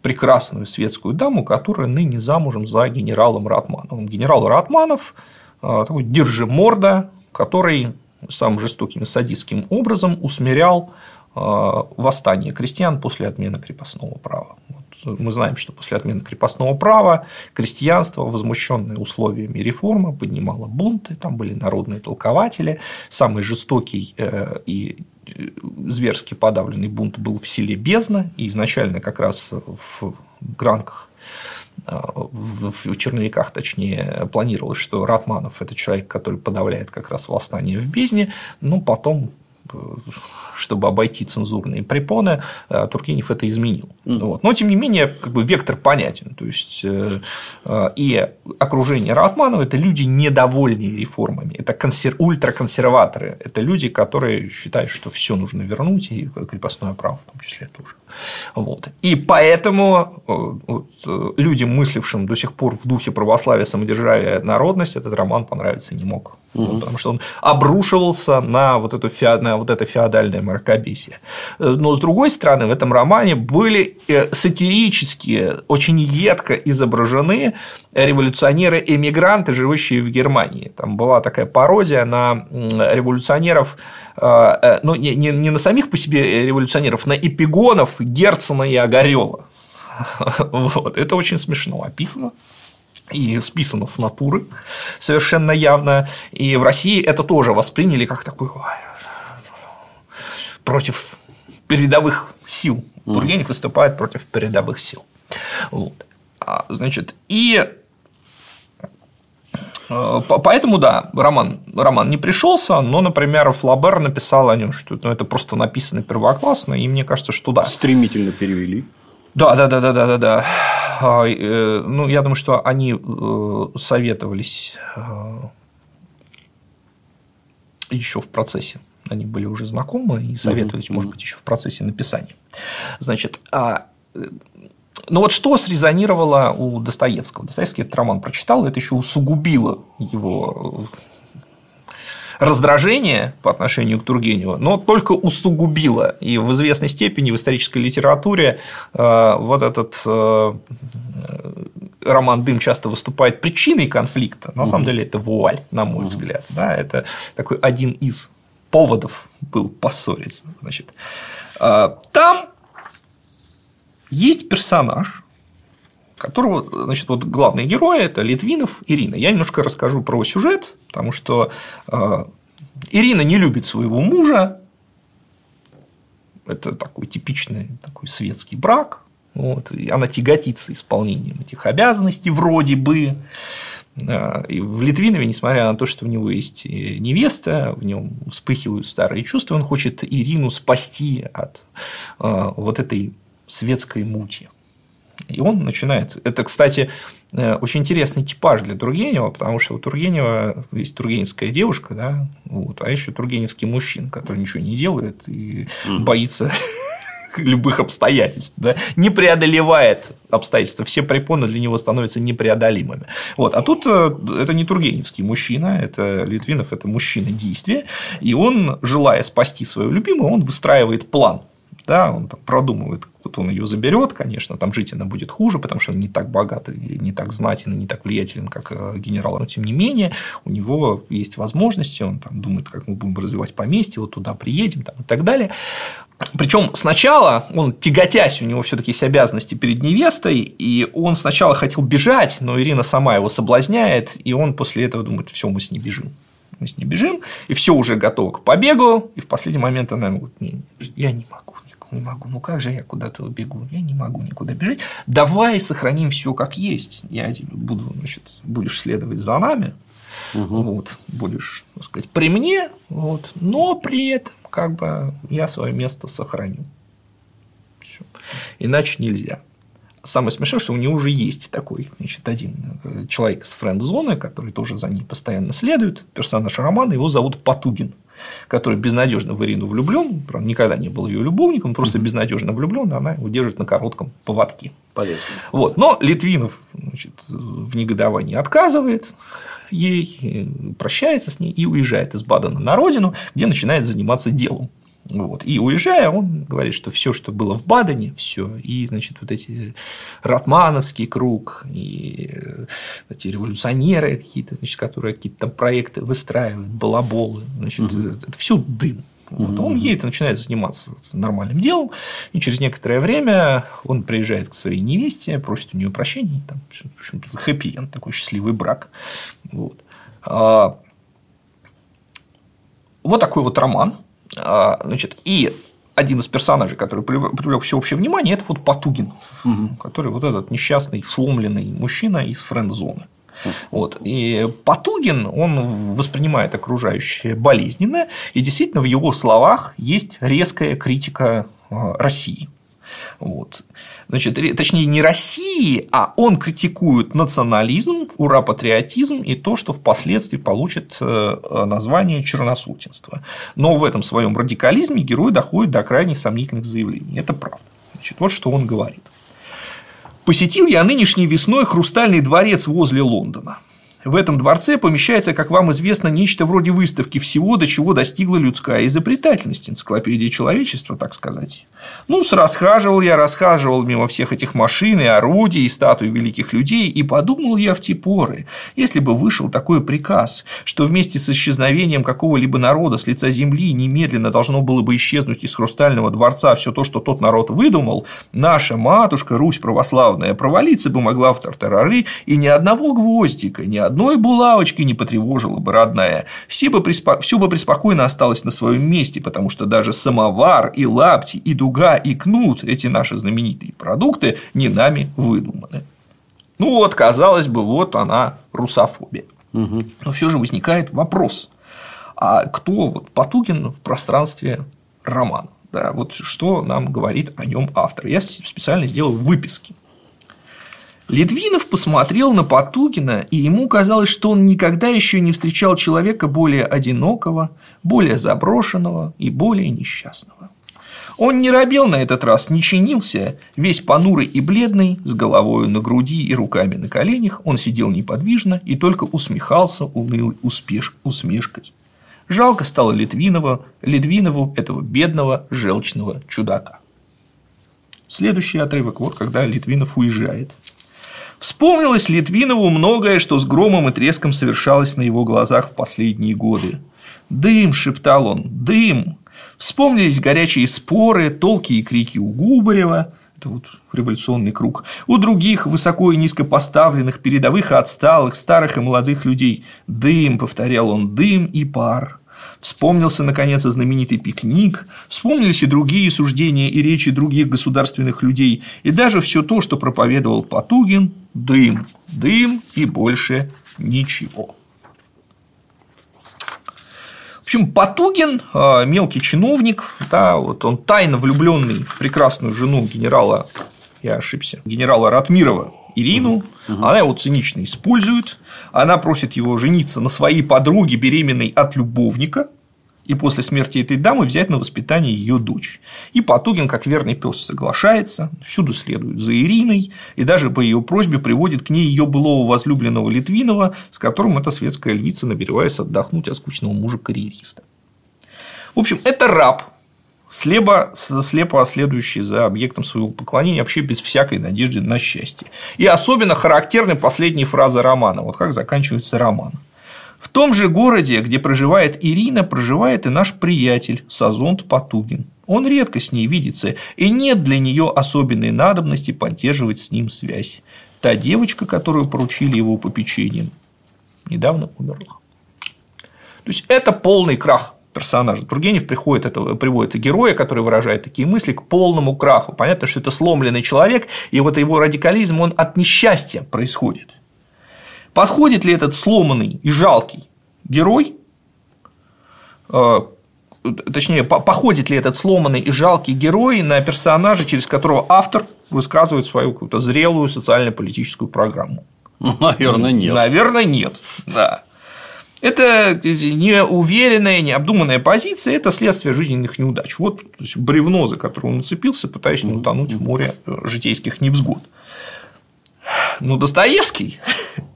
прекрасную светскую даму, которая ныне замужем за генералом Ратмановым. Генерал Ратманов такой держиморда, который самым жестоким и садистским образом усмирял восстание крестьян после отмены крепостного права. Мы знаем, что после отмены крепостного права крестьянство, возмущенное условиями реформы, поднимало бунты, там были народные толкователи. Самый жестокий и зверски подавленный бунт был в селе Бездна, и изначально как раз в Гранках, в Черновиках, точнее, планировалось, что Ратманов – это человек, который подавляет как раз восстание в Бездне, но потом чтобы обойти цензурные препоны, Тургенев это изменил. Mm. Вот. Но, тем не менее, как бы вектор понятен. То есть, и окружение Ратманова – это люди, недовольные реформами, это консер... ультраконсерваторы, это люди, которые считают, что все нужно вернуть, и крепостное право в том числе тоже. Вот. И поэтому вот, людям, мыслившим до сих пор в духе православия, самодержавия, народность, этот роман понравиться не мог. Угу. Потому что он обрушивался на вот, эту фе... на вот это феодальное мракобесие. Но, с другой стороны, в этом романе были сатирические, очень едко изображены революционеры-эмигранты, живущие в Германии. Там была такая пародия на революционеров, ну, не, не, не на самих по себе революционеров, на эпигонов Герцена и Огарёва. Вот. Это очень смешно описано. И списано с натуры совершенно явно. И в России это тоже восприняли как такой против передовых сил. Mm. Тургенев выступает против передовых сил. Вот. Значит, и поэтому, да, роман, роман не пришелся, но, например, Флобер написал о нем, что ну, это просто написано первоклассно, и мне кажется, что да. Стремительно перевели. Да, да, да, да, да, да. Ну, я думаю, что они советовались еще в процессе. Они были уже знакомы и советовались, mm-hmm. может быть, еще в процессе написания. Значит, ну вот что срезонировало у Достоевского? Достоевский этот роман прочитал, и это еще усугубило его раздражение по отношению к Тургеневу, но только усугубило. И в известной степени в исторической литературе вот этот роман «Дым» часто выступает причиной конфликта. На самом деле, это вуаль, на мой взгляд. Да, это такой один из поводов был поссориться. Значит, там есть персонаж, которого, значит, вот главные герои – это Литвинов, Ирина. Я немножко расскажу про сюжет, потому что Ирина не любит своего мужа, это такой типичный такой светский брак, вот, и она тяготится исполнением этих обязанностей вроде бы. И в Литвинове, несмотря на то, что у него есть невеста, в нем вспыхивают старые чувства, он хочет Ирину спасти от вот этой светской мути. И он начинает. Это, кстати, очень интересный типаж для Тургенева, потому что у Тургенева есть тургеневская девушка, да, вот, а еще тургеневский мужчина, который ничего не делает и mm. боится любых обстоятельств, да, не преодолевает обстоятельства, все препоны для него становятся непреодолимыми. Вот. А тут это не тургеневский мужчина, это Литвинов, это мужчина действия, и он, желая спасти свою любимую, он выстраивает план. Да, он там продумывает, вот он ее заберет, конечно, там жить она будет хуже, потому что он не так богат, не так знатен, не так влиятелен, как генерал, но тем не менее у него есть возможности, он там думает, как мы будем развивать поместье, вот туда приедем там, и так далее. Причем сначала он, тяготясь, у него все-таки есть обязанности перед невестой, и он сначала хотел бежать, но Ирина сама его соблазняет, и он после этого думает, все, мы с ней бежим. Мы с ней бежим, и все уже готово к побегу, и в последний момент она ему говорит, не, я не могу. Не могу, ну как же я куда-то убегу? Я не могу никуда бежать. Давай сохраним все как есть. Я буду, значит, будешь следовать за нами, угу. вот, будешь, так сказать, при мне, вот, но при этом как бы я свое место сохраню. Всё. Иначе нельзя. Самое смешное, что у нее уже есть такой, значит, один человек из френд-зоны, который тоже за ней постоянно следует. Персонаж романа, его зовут Потугин, который безнадежно в Ирину влюблен, никогда не был ее любовником, просто безнадежно влюблен, она его держит на коротком поводке. Полезно. Вот. Но Литвинов, значит, в негодовании отказывает ей, прощается с ней и уезжает из Бадена на родину, где начинает заниматься делом. Вот. И уезжая, он говорит, что все, что было в Бадене, все, и, значит, вот эти ратмановский круг, и эти революционеры какие-то, значит, которые какие-то там проекты выстраивают, балаболы, значит, угу. это все дым. Вот. Угу. Он едет и начинает заниматься нормальным делом, и через некоторое время он приезжает к своей невесте, просит у нее прощения, там, в общем-то, хэппи-энд, такой счастливый брак. Вот, вот такой вот роман. Значит, и один из персонажей, который привлек всеобщее внимание, это вот Потугин, угу. который вот этот несчастный, сломленный мужчина из френд-зоны. Вот. И Потугин, он воспринимает окружающее болезненно, и действительно в его словах есть резкая критика России. Вот. Значит, точнее, не России, а он критикует национализм, ура-патриотизм и то, что впоследствии получит название черносотенства. Но в этом своем радикализме герой доходит до крайне сомнительных заявлений. Это правда. Значит, вот что он говорит. «Посетил я нынешней весной Хрустальный дворец возле Лондона. В этом дворце помещается, как вам известно, нечто вроде выставки всего, до чего достигла людская изобретательность, энциклопедия человечества, так сказать. Ну, расхаживал я, расхаживал мимо всех этих машин и орудий, и статуй великих людей, и подумал я в те поры, если бы вышел такой приказ, что вместе с исчезновением какого-либо народа с лица земли немедленно должно было бы исчезнуть из Хрустального дворца все то, что тот народ выдумал, наша матушка, Русь православная, провалиться бы могла в тартарары, и ни одного гвоздика, ни одного одной булавочки не потревожила бы, родная, все бы, приспо... все бы преспокойно осталось на своем месте, потому что даже самовар, и лапти, и дуга, и кнут, эти наши знаменитые продукты, не нами выдуманы». Ну вот, казалось бы, вот она, русофобия. Угу. Но все же возникает вопрос: а кто вот Потугин в пространстве романа? Да, вот что нам говорит о нем автор? Я специально сделал выписки. «Литвинов посмотрел на Потугина, и ему казалось, что он никогда еще не встречал человека более одинокого, более заброшенного и более несчастного. Он не робел на этот раз, не чинился, весь понурый и бледный, с головою на груди и руками на коленях, он сидел неподвижно и только усмехался унылой усмешкой. Жалко стало Литвинову, Литвинову этого бедного желчного чудака». Следующий отрывок, вот когда Литвинов уезжает. «Вспомнилось Литвинову многое, что с громом и треском совершалось на его глазах в последние годы. Дым, — шептал он, — дым. Вспомнились горячие споры, толки и крики у Губарева, — это вот революционный круг, — у других высоко и низко поставленных, передовых и отсталых, старых и молодых людей. Дым, — повторял он, — дым и пар. Вспомнился, наконец, и знаменитый пикник, вспомнились и другие суждения и речи других государственных людей, и даже все то, что проповедовал Потугин, — дым, дым и больше ничего». В общем, Потугин, мелкий чиновник, да, вот он тайно влюбленный в прекрасную жену генерала, я ошибся, генерала Ратмирова, Ирину, угу. Она его цинично использует, она просит его жениться на своей подруге, беременной от любовника, и после смерти этой дамы взять на воспитание ее дочь. И Потугин, как верный пес, соглашается, всюду следует за Ириной, и даже по ее просьбе приводит к ней ее былого возлюбленного Литвинова, с которым эта светская львица намеревается отдохнуть от скучного мужа-карьериста. В общем, это раб, слепо, слепо следующий за объектом своего поклонения, вообще без всякой надежды на счастье. И особенно характерны последние фразы романа, вот как заканчивается роман. «В том же городе, где проживает Ирина, проживает и наш приятель Сазонт Потугин. Он редко с ней видится, и нет для нее особенной надобности поддерживать с ним связь. Та девочка, которую поручили его попечением, недавно умерла». То есть, это полный крах персонажа. Тургенев приходит этого, приводит героя, который выражает такие мысли, к полному краху. Понятно, что это сломленный человек, и вот его радикализм, он от несчастья происходит. Подходит ли этот сломанный и жалкий герой, точнее, походит ли этот сломанный и жалкий герой на персонажа, через которого автор высказывает свою какую-то зрелую социально-политическую программу? Ну, наверное, нет. Наверное, нет, да. Это неуверенная, необдуманная позиция, это следствие жизненных неудач. Вот то есть, бревно, за которое он уцепился, пытаясь не утонуть в море житейских невзгод. Но Достоевский,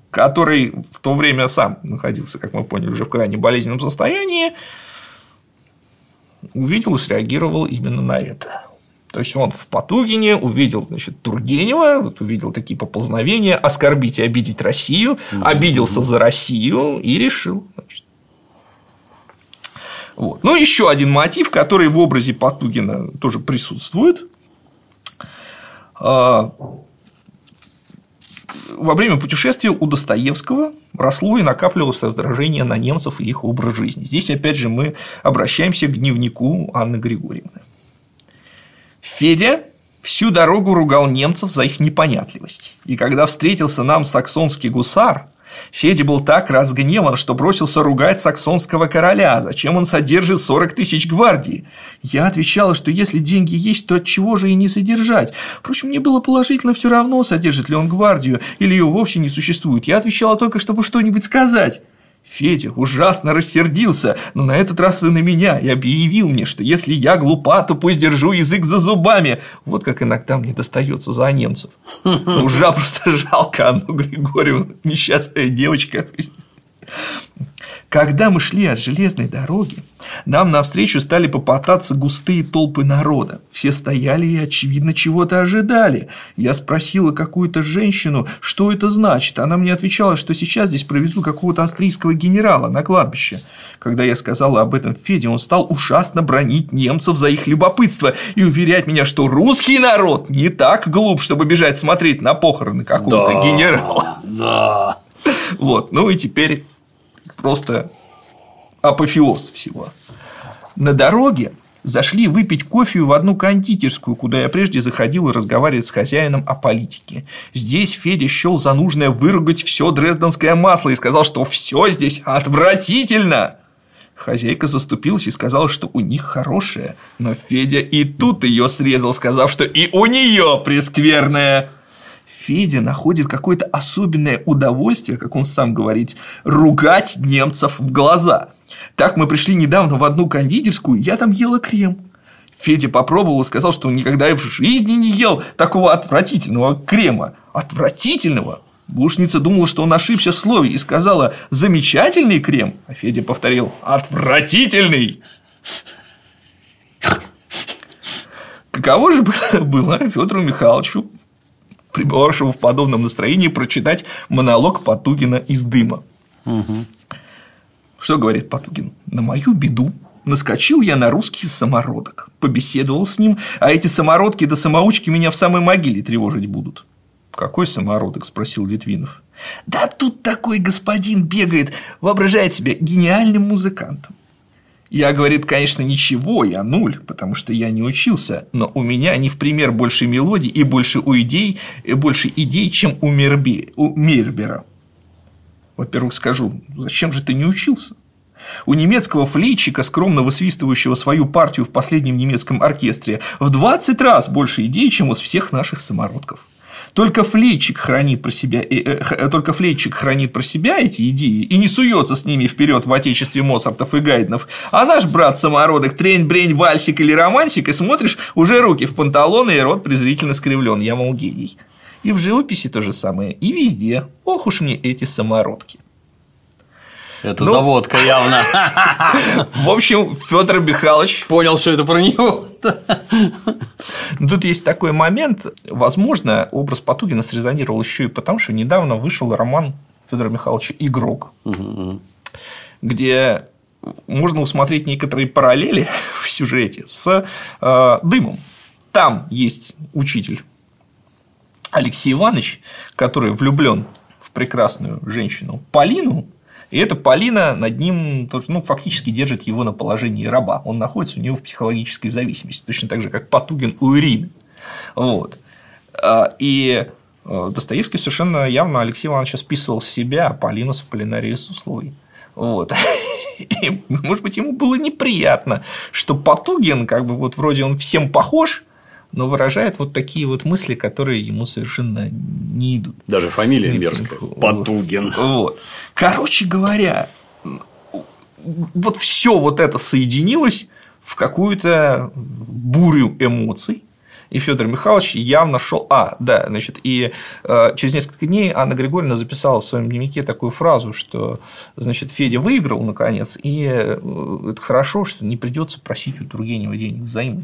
который в то время сам находился, как мы поняли, уже в крайне болезненном состоянии, увидел и среагировал именно на это. То есть, он в Потугине увидел, значит, Тургенева, вот увидел такие поползновения, оскорбить и обидеть Россию, mm-hmm. обиделся за Россию и решил. Значит. Вот. Ну, еще один мотив, который в образе Потугина тоже присутствует. Во время путешествия у Достоевского росло и накапливалось раздражение на немцев и их образ жизни. Здесь, опять же, мы обращаемся к дневнику Анны Григорьевны. «Федя всю дорогу ругал немцев за их непонятливость, и когда встретился нам саксонский гусар, Федя был так разгневан, что бросился ругать саксонского короля, зачем он содержит сорок тысяч гвардии. Я отвечала, что если деньги есть, то отчего же и не содержать. Впрочем, мне было положительно все равно, содержит ли он гвардию или ее вовсе не существует. Я отвечала только, чтобы что-нибудь сказать. Федя ужасно рассердился, но на этот раз и на меня, и объявил мне, что если я глупа, то пусть держу язык за зубами. Вот как иногда мне достается за немцев. Ну, ужа просто жалко Анну Григорьевну, несчастная девочка. Когда мы шли от железной дороги, нам навстречу стали попадаться густые толпы народа. Все стояли и, очевидно, чего-то ожидали. Я спросила какую-то женщину, что это значит. Она мне отвечала, что сейчас здесь провезут какого-то австрийского генерала на кладбище. Когда я сказала об этом Феде, он стал ужасно бранить немцев за их любопытство и уверять меня, что русский народ не так глуп, чтобы бежать смотреть на похороны какого-то да, генерала. Да. Вот, ну и теперь просто апофеоз всего. На дороге зашли выпить кофе в одну кондитерскую, куда я прежде заходил и разговаривал с хозяином о политике. Здесь Федя счел за нужное выругать все дрезденское масло и сказал, что все здесь отвратительно. Хозяйка заступилась и сказала, что у них хорошее, но Федя и тут ее срезал, сказав, что и у нее прескверное. Федя находит какое-то особенное удовольствие, как он сам говорит, ругать немцев в глаза. Так мы пришли недавно в одну кондитерскую, я там ела крем. Федя попробовал и сказал, что он никогда и в жизни не ел такого отвратительного крема. Отвратительного? Блушница думала, что он ошибся в слове и сказала «замечательный крем», а Федя повторил «отвратительный». Каково же было Федору Михайловичу, пребывавшего в подобном настроении, прочитать монолог Потугина из «Дыма». Угу. Что говорит Потугин? «На мою беду наскочил я на русский самородок, побеседовал с ним, а эти самородки да самоучки меня в самой могиле тревожить будут». «Какой самородок?» – спросил Литвинов. «Да тут такой господин бегает, воображает себя гениальным музыкантом. Я, говорит, конечно, ничего, я нуль, потому что я не учился, но у меня не в пример больше мелодий и больше у идей, и больше идей, чем у, Мерби, у Мирбера. Во-первых, скажу, зачем же ты не учился? У немецкого флейтчика, скромно высвистывающего свою партию в последнем немецком оркестре, в двадцать раз больше идей, чем у всех наших самородков. Только флейтчик хранит про себя, э, э, только флейтчик хранит про себя эти идеи и не суется с ними вперед в отечестве Моцартов и Гайднов. А наш брат-самородок трень-брень, вальсик или романсик, и смотришь, уже руки в панталоны и рот презрительно скривлен. Я, мол, гений. И в живописи то же самое. И везде. Ох уж мне эти самородки». Это ну, заводка явно. В общем, Федор Михайлович понял, что это про него. Тут есть такой момент. Возможно, образ Потугина срезонировал еще и потому, что недавно вышел роман Федора Михайловича «Игрок», где можно усмотреть некоторые параллели в сюжете с «Дымом». Там есть учитель Алексей Иванович, который влюблен в прекрасную женщину Полину. И эта Полина над ним, ну, фактически держит его на положении раба. Он находится у него в психологической зависимости, точно так же, как Потугин у Ирины. Вот. И Достоевский совершенно явно Алексей Иванович списывал с себя Полину с Аполлинарией Сусловой. Вот. И, может быть, ему было неприятно, что Потугин, как бы вот вроде он всем похож, но выражает вот такие вот мысли, которые ему совершенно не идут. Даже фамилия мерзкая. Потугин. Вот. Короче говоря, вот все вот это соединилось в какую-то бурю эмоций. И Федор Михайлович явно шел. А, да, значит, и через несколько дней Анна Григорьевна записала в своем дневнике такую фразу, что, значит, Федя выиграл наконец, и это хорошо, что не придется просить у Тургенева денег взаймы.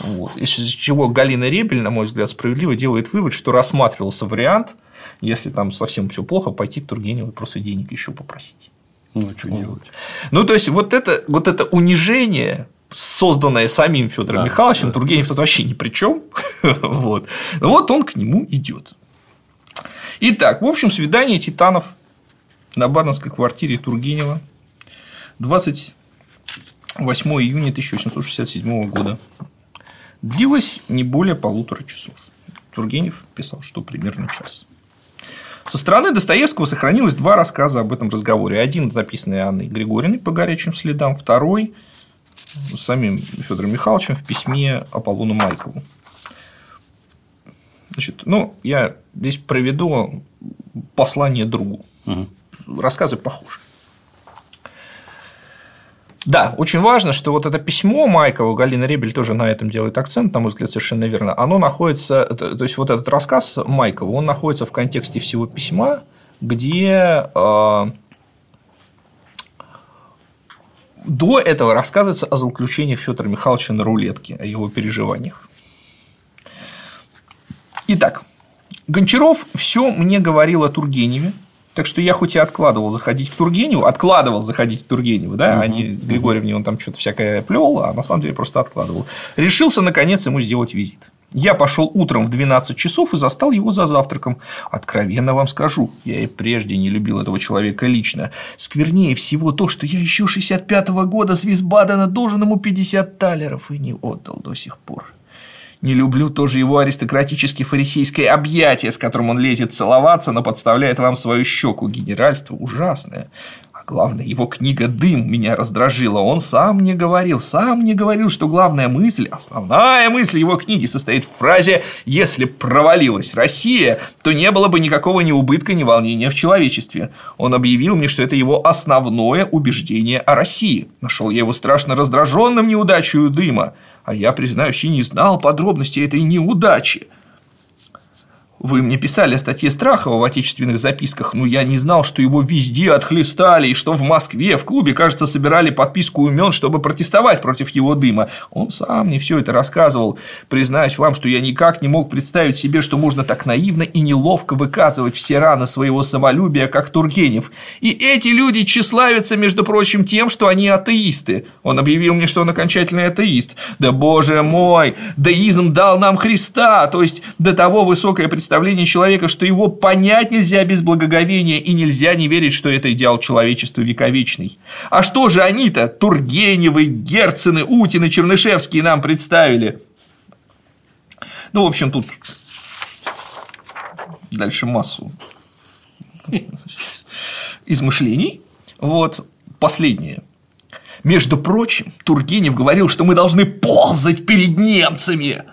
Вот. Из чего Галина Ребель, на мой взгляд, справедливо делает вывод, что рассматривался вариант, если там совсем все плохо, пойти к Тургеневу и просто денег еще попросить. Ну, что вот. делать? Ну, то есть, вот это, вот это унижение, созданное самим Федором да, Михайловичем, да. Тургенев тут вообще ни при чем. Вот. Вот он к нему идет. Итак, в общем, свидание титанов на Баденской квартире Тургенева двадцать восьмого июня тысяча восемьсот шестьдесят седьмого года. Длилось не более полутора часов. Тургенев писал, что примерно час. Со стороны Достоевского сохранилось два рассказа об этом разговоре. Один, записанный Анной Григорьевной по горячим следам, второй самим Федором Михайловичем в письме Аполлону Майкову. Значит, ну, я здесь проведу послание другу. Угу. Рассказы похожи. Да, очень важно, что вот это письмо Майкова, Галина Ребель тоже на этом делает акцент, на мой взгляд, совершенно верно, оно находится, то есть вот этот рассказ Майкова, он находится в контексте всего письма, где э, до этого рассказывается о заключениях Федора Михайловича на рулетке, о его переживаниях. Итак, Гончаров все мне говорил о Тургеневе. Так что я хоть и откладывал заходить к Тургеневу, откладывал заходить к Тургеневу, да, а не Григорьевне, он там что-то всякое плел, а на самом деле просто откладывал. Решился, наконец, ему сделать визит. Я пошел утром в двенадцать часов и застал его за завтраком. Откровенно вам скажу, я и прежде не любил этого человека лично. Сквернее всего то, что я еще шестьдесят пятого года с Висбадена должен ему пятьдесят талеров и не отдал до сих пор. Не люблю тоже его аристократически-фарисейское объятие, с которым он лезет целоваться, но подставляет вам свою щеку. Генеральство ужасное. А главное, его книга «Дым» меня раздражила. Он сам мне говорил, сам мне говорил, что главная мысль, основная мысль его книги состоит в фразе «Если провалилась Россия, то не было бы никакого ни убытка, ни волнения в человечестве». Он объявил мне, что это его основное убеждение о России. Нашел я его страшно раздраженным неудачей «Дыма». А я, признаюсь, и не знал подробностей этой неудачи. Вы мне писали о статье Страхова в отечественных записках, но я не знал, что его везде отхлестали, и что в Москве, в клубе, кажется, собирали подписку имен, чтобы протестовать против его дыма. Он сам мне все это рассказывал. Признаюсь вам, что я никак не мог представить себе, что можно так наивно и неловко выказывать все раны своего самолюбия, как Тургенев. И эти люди тщеславятся, между прочим, тем, что они атеисты. Он объявил мне, что он окончательный атеист. Да, боже мой, деизм дал нам Христа, то есть до того высокое представление человека, что его понять нельзя без благоговения, и нельзя не верить, что это идеал человечества вековечный. А что же они-то, Тургеневы, Герцены, Утины, Чернышевские, нам представили? Ну, в общем, тут дальше массу измышлений. Вот последнее. Между прочим, Тургенев говорил, что мы должны ползать перед немцами,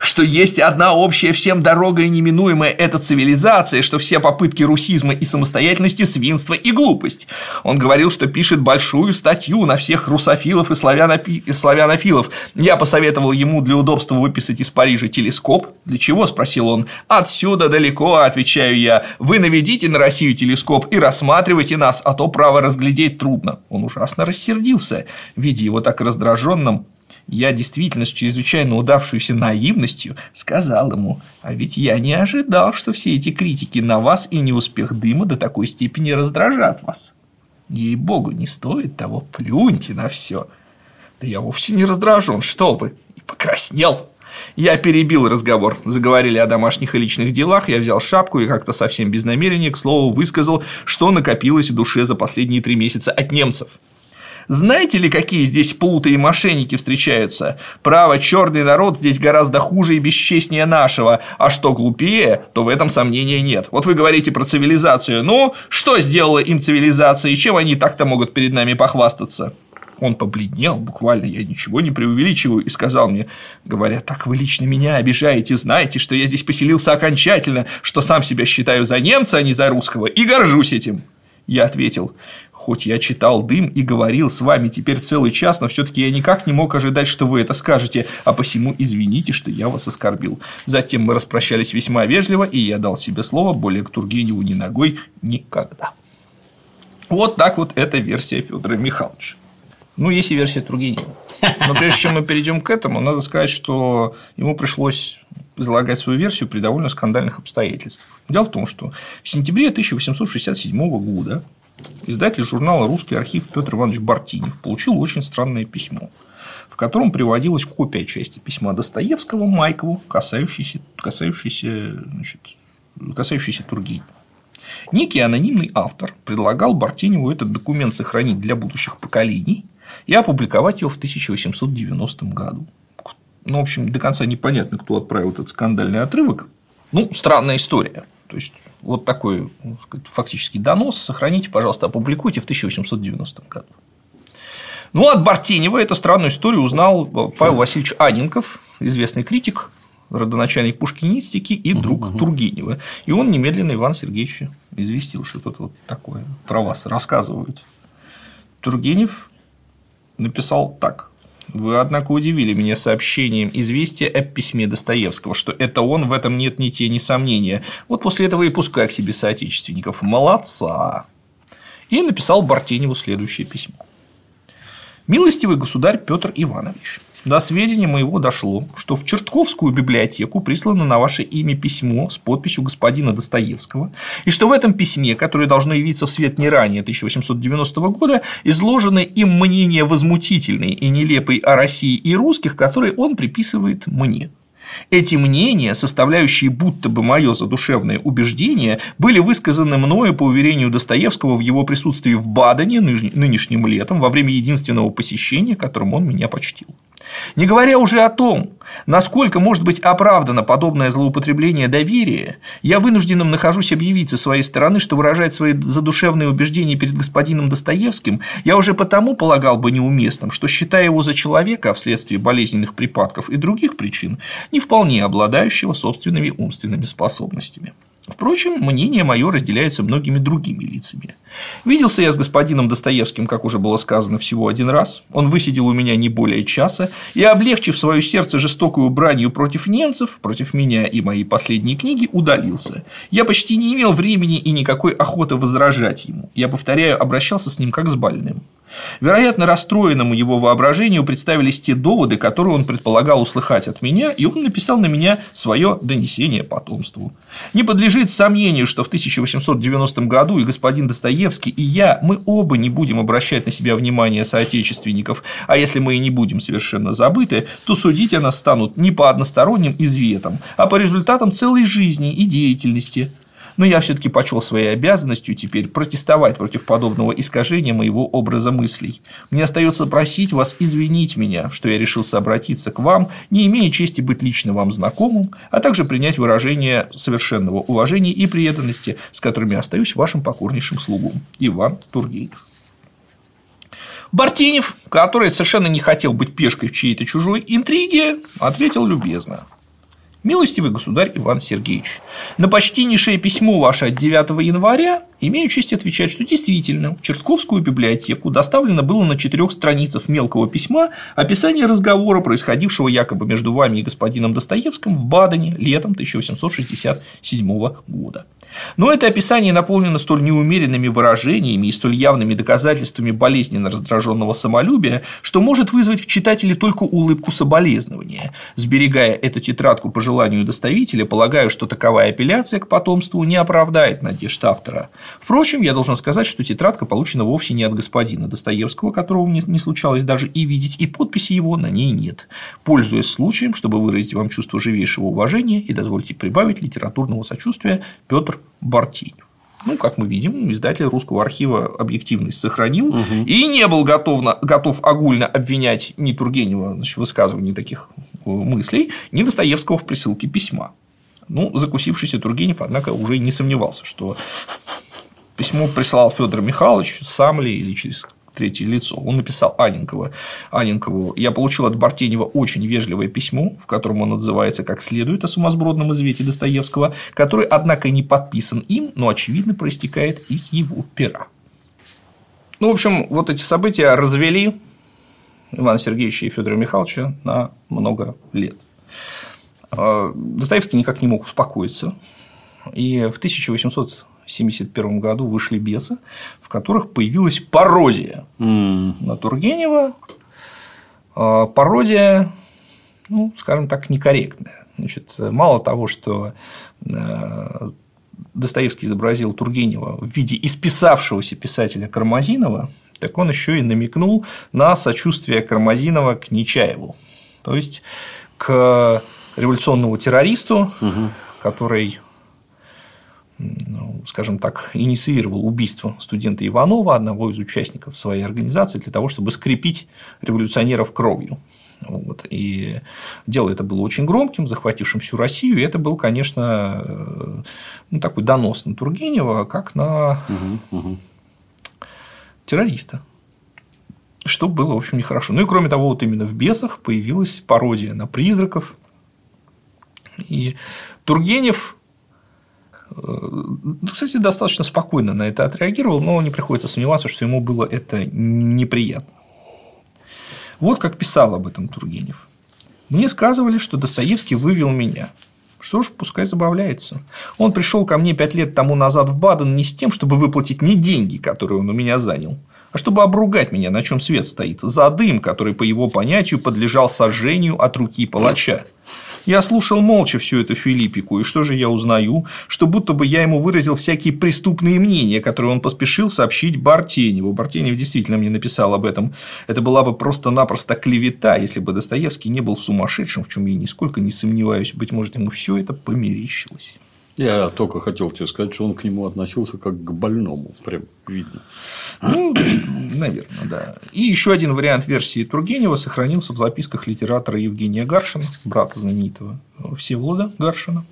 что есть одна общая всем дорога и неминуемая – это цивилизация, что все попытки русизма и самостоятельности – свинство и глупость. Он говорил, что пишет большую статью на всех русофилов и славянофилов. Я посоветовал ему для удобства выписать из Парижа телескоп. Для чего? – спросил он. Отсюда далеко, отвечаю я. Вы наведите на Россию телескоп и рассматривайте нас, а то, право, разглядеть трудно. Он ужасно рассердился, видя его так раздраженным. Я действительно с чрезвычайно удавшуюся наивностью сказал ему: а ведь я не ожидал, что все эти критики на вас и неуспех дыма до такой степени раздражат вас. Ей-богу, не стоит того, плюньте на все. Да я вовсе не раздражен, что вы, и покраснел. Я перебил разговор. Заговорили о домашних и личных делах, я взял шапку и как-то совсем без намерения, к слову, высказал, что накопилось в душе за последние три месяца от немцев. Знаете ли, какие здесь плуты и мошенники встречаются? Право, черный народ здесь гораздо хуже и бесчестнее нашего, а что глупее, то в этом сомнения нет. Вот вы говорите про цивилизацию, ну, что сделала им цивилизация, и чем они так-то могут перед нами похвастаться? Он побледнел, буквально, я ничего не преувеличиваю, и сказал мне, говоря: так вы лично меня обижаете, знаете, что я здесь поселился окончательно, что сам себя считаю за немца, а не за русского, и горжусь этим. Я ответил: хоть я читал «Дым» и говорил с вами теперь целый час, но все-таки я никак не мог ожидать, что вы это скажете, а посему извините, что я вас оскорбил. Затем мы распрощались весьма вежливо, и я дал себе слово более к Тургеневу ни ногой никогда. Вот так вот эта версия Федора Михайловича. Ну, есть и версия Тургенева. Но прежде чем мы перейдем к этому, надо сказать, что ему пришлось излагать свою версию при довольно скандальных обстоятельствах. Дело в том, что в сентябре тысяча восемьсот шестьдесят седьмого года издатель журнала «Русский архив» Петр Иванович Бартенев получил очень странное письмо, в котором приводилась копия части письма Достоевского Майкову, касающейся, касающейся, значит, касающейся Тургенева. Некий анонимный автор предлагал Бартеневу этот документ сохранить для будущих поколений и опубликовать его в тысяча восемьсот девяностом году. Ну, в общем, до конца непонятно, кто отправил этот скандальный отрывок. Ну, странная история. То есть вот такой, так сказать, фактически донос, сохраните, пожалуйста, опубликуйте в тысяча восемьсот девяностом году. Ну, от Бартенева эту странную историю узнал Павел Васильевич Анненков, известный критик, родоначальник пушкинистики и друг угу, угу. Тургенева. И он немедленно Ивана Сергеевича известил, что тут вот такое про вас рассказывают. Тургенев написал так. Вы, однако, удивили меня сообщением известия о письме Достоевского, что это он, в этом нет ни тени сомнения. Вот после этого и пускай к себе соотечественников. Молодца. И написал Бартеневу следующее письмо. Милостивый государь Петр Иванович, до сведения моего дошло, что в Чертковскую библиотеку прислано на ваше имя письмо с подписью господина Достоевского, и что в этом письме, которое должно явиться в свет не ранее тысяча восемьсот девяностого года, изложены им мнения возмутительные и нелепые о России и русских, которые он приписывает мне. Эти мнения, составляющие будто бы мое задушевное убеждение, были высказаны мною по уверению Достоевского в его присутствии в Бадене нынешним летом во время единственного посещения, которым он меня почтил. Не говоря уже о том, насколько может быть оправдано подобное злоупотребление доверия, я вынужденным нахожусь объявить со своей стороны, что выражать свои задушевные убеждения перед господином Достоевским я уже потому полагал бы неуместным, что, считая его за человека вследствие болезненных припадков и других причин, не вполне обладающего собственными умственными способностями. Впрочем, мнение мое разделяется многими другими лицами. Виделся я с господином Достоевским, как уже было сказано, всего один раз. Он высидел у меня не более часа, и, облегчив свое сердце жестокую бранью против немцев, против меня и моей последней книги, удалился. Я почти не имел времени и никакой охоты возражать ему. Я, повторяю, обращался с ним как с больным. Вероятно, расстроенному его воображению представились те доводы, которые он предполагал услыхать от меня, и он написал на меня свое донесение потомству. Не подлежит сомнению, что в тысяча восемьсот девяностом году и господин Достоевский, и я, мы оба не будем обращать на себя внимание соотечественников, а если мы и не будем совершенно забыты, то судить о нас станут не по односторонним изветам, а по результатам целой жизни и деятельности. Но я все-таки почел своей обязанностью теперь протестовать против подобного искажения моего образа мыслей. Мне остается просить вас извинить меня, что я решился обратиться к вам, не имея чести быть лично вам знакомым, а также принять выражение совершенного уважения и преданности, с которыми остаюсь вашим покорнейшим слугом. Иван Тургенев. Бартенев, который совершенно не хотел быть пешкой в чьей-то чужой интриге, ответил любезно. Милостивый государь Иван Сергеевич, на почтеннейшее письмо ваше от девятого января имею честь отвечать, что действительно в Чертковскую библиотеку доставлено было на четырех страницах мелкого письма описание разговора, происходившего якобы между вами и господином Достоевским в Бадене летом тысяча восемьсот шестьдесят седьмого года. Но это описание наполнено столь неумеренными выражениями и столь явными доказательствами болезненно раздраженного самолюбия, что может вызвать в читателе только улыбку соболезнования. Сберегая эту тетрадку по желанию доставителя, полагаю, что таковая апелляция к потомству не оправдает надежд автора. Впрочем, я должен сказать, что тетрадка получена вовсе не от господина Достоевского, которого мне не случалось даже и видеть, и подписи его на ней нет. Пользуясь случаем, чтобы выразить вам чувство живейшего уважения и дозвольте прибавить литературного сочувствия, Петр Бартенев. Ну, как мы видим, издатель Русского архива объективность сохранил угу. и не был готов, готов огульно обвинять ни Тургенева в высказывании таких мыслей, ни Достоевского в присылке письма. Ну, закусившийся Тургенев, однако, уже не сомневался, что письмо прислал Федор Михайлович, сам ли или через третье лицо. Он написал Анненкову. Анненкову: «Я получил от Бартенева очень вежливое письмо, в котором он отзывается как следует о сумасбродном извете Достоевского, который, однако, не подписан им, но, очевидно, проистекает из его пера». Ну, в общем, вот эти события развели Ивана Сергеевича и Федора Михайловича на много лет. Достоевский никак не мог успокоиться, и в тысяча восемьсот семьдесят первом году вышли «Бесы», в которых появилась пародия mm. на Тургенева, пародия, ну, скажем так, некорректная. Значит, мало того, что Достоевский изобразил Тургенева в виде исписавшегося писателя Кармазинова, так он еще и намекнул на сочувствие Кармазинова к Нечаеву, то есть к революционному террористу, угу. который, ну, скажем так, инициировал убийство студента Иванова, одного из участников своей организации, для того, чтобы скрепить революционеров кровью. Вот. И дело это было очень громким, захватившим всю Россию. И это был, конечно, ну, такой донос на Тургенева, как на угу, угу. террориста. Что было, в общем, нехорошо. Ну и кроме того, вот именно в «Бесах» появилась пародия на призраков. И Тургенев, кстати, достаточно спокойно на это отреагировал, но не приходится сомневаться, что ему было это неприятно. Вот как писал об этом Тургенев. «Мне сказывали, что Достоевский вывел меня. Что ж, пускай забавляется. Он пришел ко мне пять лет тому назад в Баден не с тем, чтобы выплатить мне деньги, которые он у меня занял, а чтобы обругать меня, на чем свет стоит, за дым, который, по его понятию, подлежал сожжению от руки палача. Я слушал молча всю эту филиппику, и что же я узнаю? Что будто бы я ему выразил всякие преступные мнения, которые он поспешил сообщить Бартеневу». Бартенев действительно мне написал об этом. «Это была бы просто-напросто клевета, если бы Достоевский не был сумасшедшим, в чем я нисколько не сомневаюсь. Быть может, ему все это померещилось». Я только хотел тебе сказать, что он к нему относился как к больному, прям видно. Ну, наверное, да. И еще один вариант версии Тургенева сохранился в записках литератора Евгения Гаршина, брата знаменитого Всеволода Гаршина.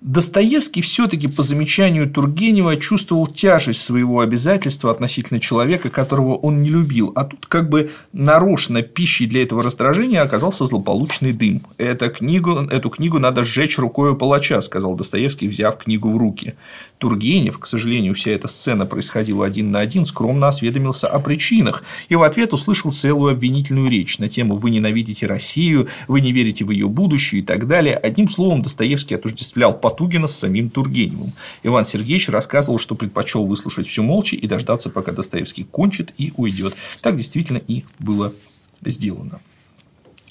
Достоевский все-таки, по замечанию Тургенева, чувствовал тяжесть своего обязательства относительно человека, которого он не любил, а тут как бы нарочно пищей для этого раздражения оказался злополучный дым. «Эту книгу, эту книгу надо сжечь рукою палача», – сказал Достоевский, взяв книгу в руки. Тургенев, к сожалению, вся эта сцена происходила один на один, скромно осведомился о причинах и в ответ услышал целую обвинительную речь на тему «Вы ненавидите Россию, вы не верите в ее будущее» и так далее. Одним словом, Достоевский отождествлял потом Тугина с самим Тургеневым. Иван Сергеевич рассказывал, что предпочел выслушать все молча и дождаться, пока Достоевский кончит и уйдет. Так действительно и было сделано.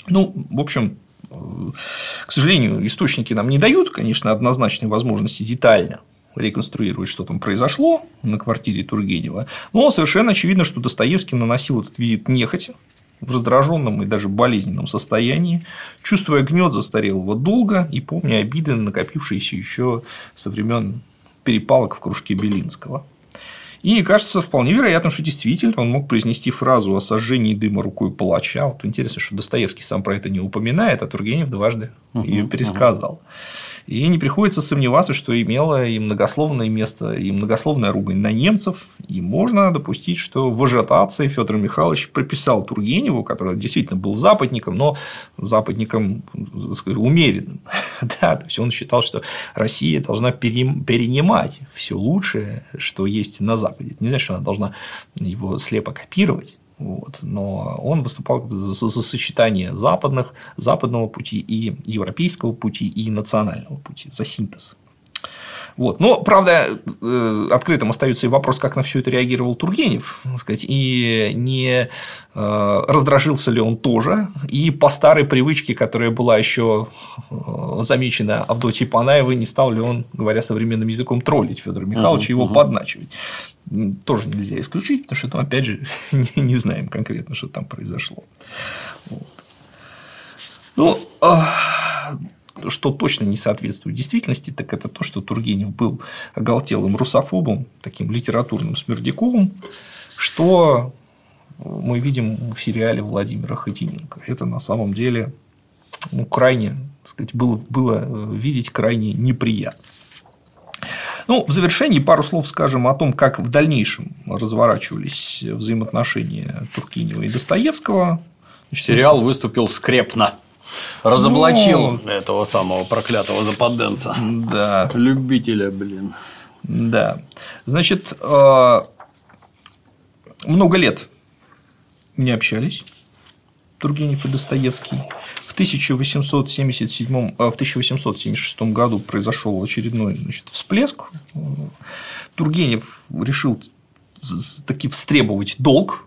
Ну, в общем, к сожалению, источники нам не дают, конечно, однозначной возможности детально реконструировать, что там произошло на квартире Тургенева, но совершенно очевидно, что Достоевский наносил этот визит нехотя, в раздраженном и даже болезненном состоянии, чувствуя гнет застарелого долга и помня обиды, накопившиеся еще со времен перепалок в кружке Белинского. И кажется вполне вероятно, что действительно он мог произнести фразу о сожжении дыма рукой палача. Вот интересно, что Достоевский сам про это не упоминает, а Тургенев дважды угу, ее пересказал. Угу. И не приходится сомневаться, что имело и многословное место, и многословная ругань на немцев. И можно допустить, что в ажитации Федор Михайлович прописал Тургеневу, который действительно был западником, но западником, так сказать, умеренным. Да, то есть он считал, что Россия должна перенимать все лучшее, что есть на Западе. Не значит, что она должна его слепо копировать, вот, но он выступал за, за, за сочетание западных, западного пути и европейского пути и национального пути, за синтез. Вот. Но, правда, открытым остается и вопрос, как на все это реагировал Тургенев, так сказать, и не раздражился ли он тоже, и по старой привычке, которая была еще замечена Авдотьей Панаевой, не стал ли он, говоря современным языком, троллить Федора Михайловича, его угу. подначивать. Тоже нельзя исключить, потому что, ну, опять же, не знаем конкретно, что там произошло. Вот. Ну, что точно не соответствует действительности, так это то, что Тургенев был оголтелым русофобом, таким литературным Смердяковым, что мы видим в сериале Владимира Хотиненко. Это на самом деле, ну, крайне, так сказать, было, было видеть крайне неприятно. Ну, в завершении пару слов скажем о том, как в дальнейшем разворачивались взаимоотношения Тургенева и Достоевского. Значит, сериал выступил скрепно. Разоблачил ну, этого самого проклятого западенца. Да. Любителя, блин. Да. Значит, много лет не общались Тургенев и Достоевский. В тысяча восемьсот семьдесят седьмом, в тысяча восемьсот семьдесят шестом году произошел очередной, значит, всплеск. Тургенев решил таки встребовать долг.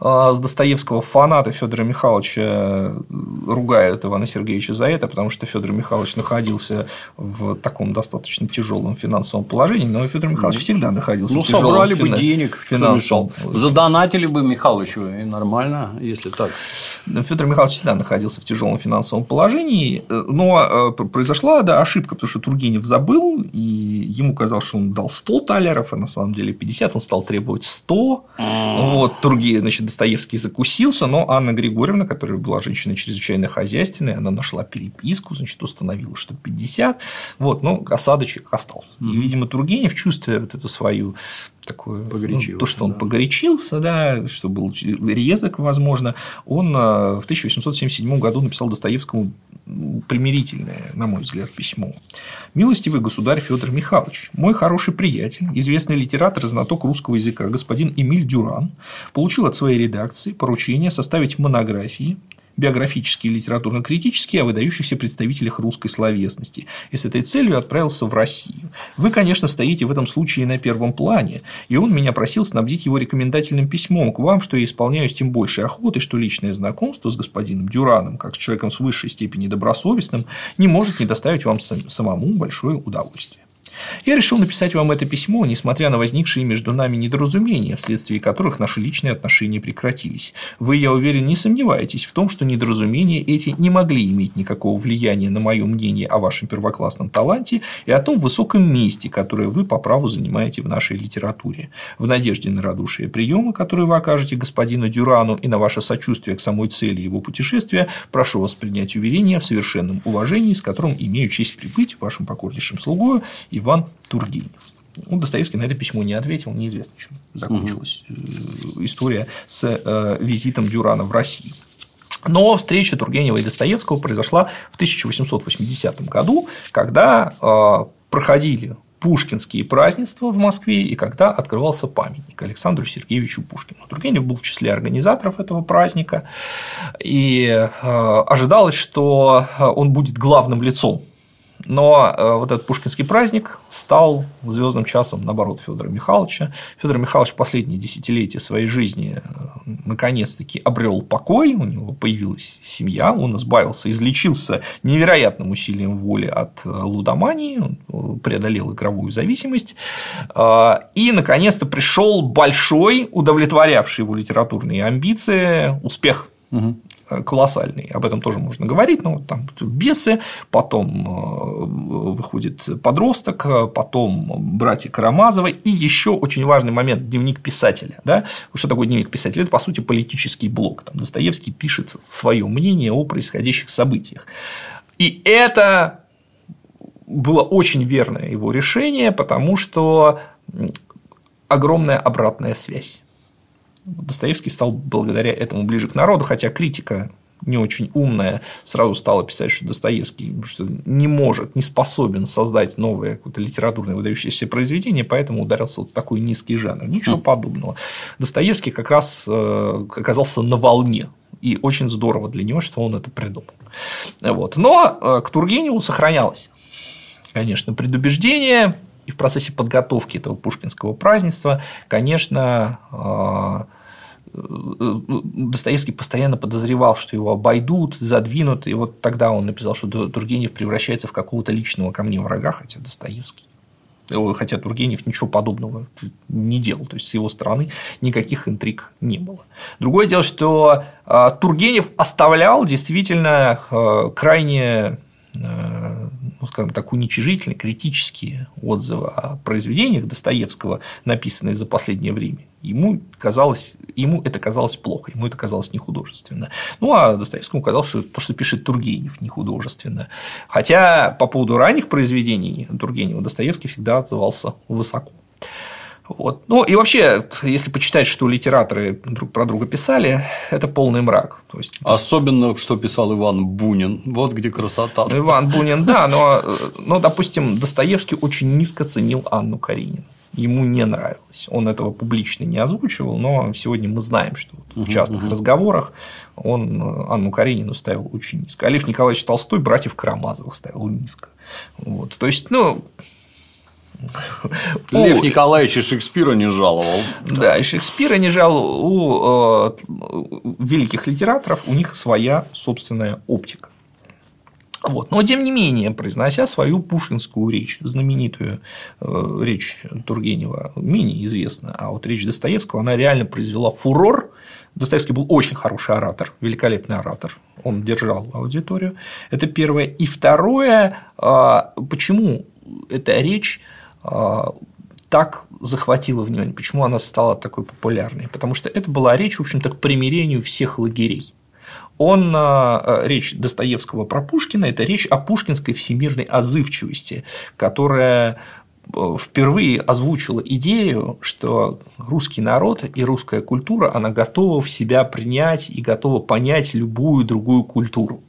С Достоевского фаната Федора Михайловича ругают Ивана Сергеевича за это, потому что Федор Михайлович находился в таком достаточно тяжелом финансовом положении, но Федор Михайлович всегда находился ну, в тяжелом финансовом положении. Ну, собрали бы денег, финансовом... задонатили бы Михайловичу, и нормально, если так. Федор Михайлович всегда находился в тяжелом финансовом положении, но произошла, да, ошибка, потому что Тургенев забыл, и ему казалось, что он дал сто талеров, а на самом деле пятьдесят, он стал требовать сто. Вот, Тургенев, значит, Достоевский закусился, но Анна Григорьевна, которая была женщиной чрезвычайно хозяйственной, она нашла переписку, значит, установила, что пятьдесят, вот, но осадочек остался. И, видимо, Тургенев, чувствуя вот эту свою такое, ну, то, что он да. погорячился, да, что был резок, возможно, он в тысяча восемьсот семьдесят седьмом году написал Достоевскому примирительное, на мой взгляд, письмо. «Милостивый государь Федор Михайлович, мой хороший приятель, известный литератор и знаток русского языка господин Эмиль Дюран получил от своей редакции поручение составить монографии, биографические и литературно-критические, о выдающихся представителях русской словесности, и с этой целью отправился в Россию. Вы, конечно, стоите в этом случае на первом плане, и он меня просил снабдить его рекомендательным письмом к вам, что я исполняю с тем большей охотой, что личное знакомство с господином Дюраном, как с человеком с высшей степени добросовестным, не может не доставить вам самому большое удовольствие. Я решил написать вам это письмо, несмотря на возникшие между нами недоразумения, вследствие которых наши личные отношения прекратились. Вы, я уверен, не сомневаетесь в том, что недоразумения эти не могли иметь никакого влияния на мое мнение о вашем первоклассном таланте и о том высоком месте, которое вы по праву занимаете в нашей литературе. В надежде на радушие приема, которые вы окажете господину Дюрану, и на ваше сочувствие к самой цели его путешествия, прошу вас принять уверение в совершенном уважении, с которым имею честь прибыть вашим покорнейшим слугою Иван Иван Тургенев». Ну, Достоевский на это письмо не ответил, неизвестно, чем закончилась угу. история с визитом Дюрана в Россию. Но встреча Тургенева и Достоевского произошла в тысяча восемьсот восьмидесятом году, когда проходили пушкинские празднества в Москве и когда открывался памятник Александру Сергеевичу Пушкину. Тургенев был в числе организаторов этого праздника, и ожидалось, что он будет главным лицом. Но вот этот пушкинский праздник стал звездным часом, наоборот, Федора Михайловича. Федор Михайлович в последние десятилетия своей жизни наконец-таки обрел покой, у него появилась семья, он избавился, излечился невероятным усилием воли от лудомании, он преодолел игровую зависимость и, наконец-то, пришел большой, удовлетворявший его литературные амбиции успех. Угу. Колоссальный, об этом тоже можно говорить, но там «Бесы», потом выходит «Подросток», потом «Братья Карамазовы» и еще очень важный момент – «Дневник писателя». Да? Что такое «Дневник писателя»? Это, по сути, политический блог. Там Достоевский пишет свое мнение о происходящих событиях. И это было очень верное его решение, потому что огромная обратная связь. Достоевский стал благодаря этому ближе к народу, хотя критика не очень умная сразу стала писать, что Достоевский что не может, не способен создать новое какое-то литературное выдающееся произведение, поэтому ударился вот в такой низкий жанр. Ничего mm. подобного. Достоевский как раз оказался на волне, и очень здорово для него, что он это придумал. Вот. Но к Тургеневу сохранялось, конечно, предубеждение. И в процессе подготовки этого пушкинского празднества, конечно, Достоевский постоянно подозревал, что его обойдут, задвинут. И вот тогда он написал, что Тургенев превращается в какого-то личного ко мне врага, хотя Достоевский. Хотя Тургенев ничего подобного не делал, то есть с его стороны никаких интриг не было. Другое дело, что Тургенев оставлял действительно крайне, ну, скажем так, уничижительные, критические отзывы о произведениях Достоевского, написанные за последнее время. Ему казалось, ему это казалось плохо, ему это казалось нехудожественно. Ну, а Достоевскому казалось, что то, что пишет Тургенев, нехудожественно. Хотя по поводу ранних произведений Тургенева Достоевский всегда отзывался высоко. Вот. Ну, и вообще, если почитать, что литераторы друг про друга писали, это полный мрак. То есть... Особенно, что писал Иван Бунин. Вот где красота. Иван Бунин, да, но, но, допустим, Достоевский очень низко ценил Анну Каренину. Ему не нравилось. Он этого публично не озвучивал, но сегодня мы знаем, что вот в частных угу. разговорах он Анну Каренину ставил очень низко. А Лев Николаевич Толстой братьев Карамазовых ставил низко. Вот. То есть, ну… Лев Николаевич и Шекспира не жаловал. Да, и Шекспира не жаловал. У великих литераторов у них своя собственная оптика. Вот. Но, тем не менее, произнося свою пушкинскую речь, знаменитую речь Тургенева менее известна, а вот речь Достоевского, она реально произвела фурор. Достоевский был очень хороший оратор, великолепный оратор, он держал аудиторию, это первое. И второе, почему эта речь так захватила внимание, почему она стала такой популярной, потому что это была речь, в общем-то, к примирению всех лагерей. Он, речь Достоевского про Пушкина, это речь о пушкинской всемирной отзывчивости, которая впервые озвучила идею, что русский народ и русская культура, она готова в себя принять и готова понять любую другую культуру.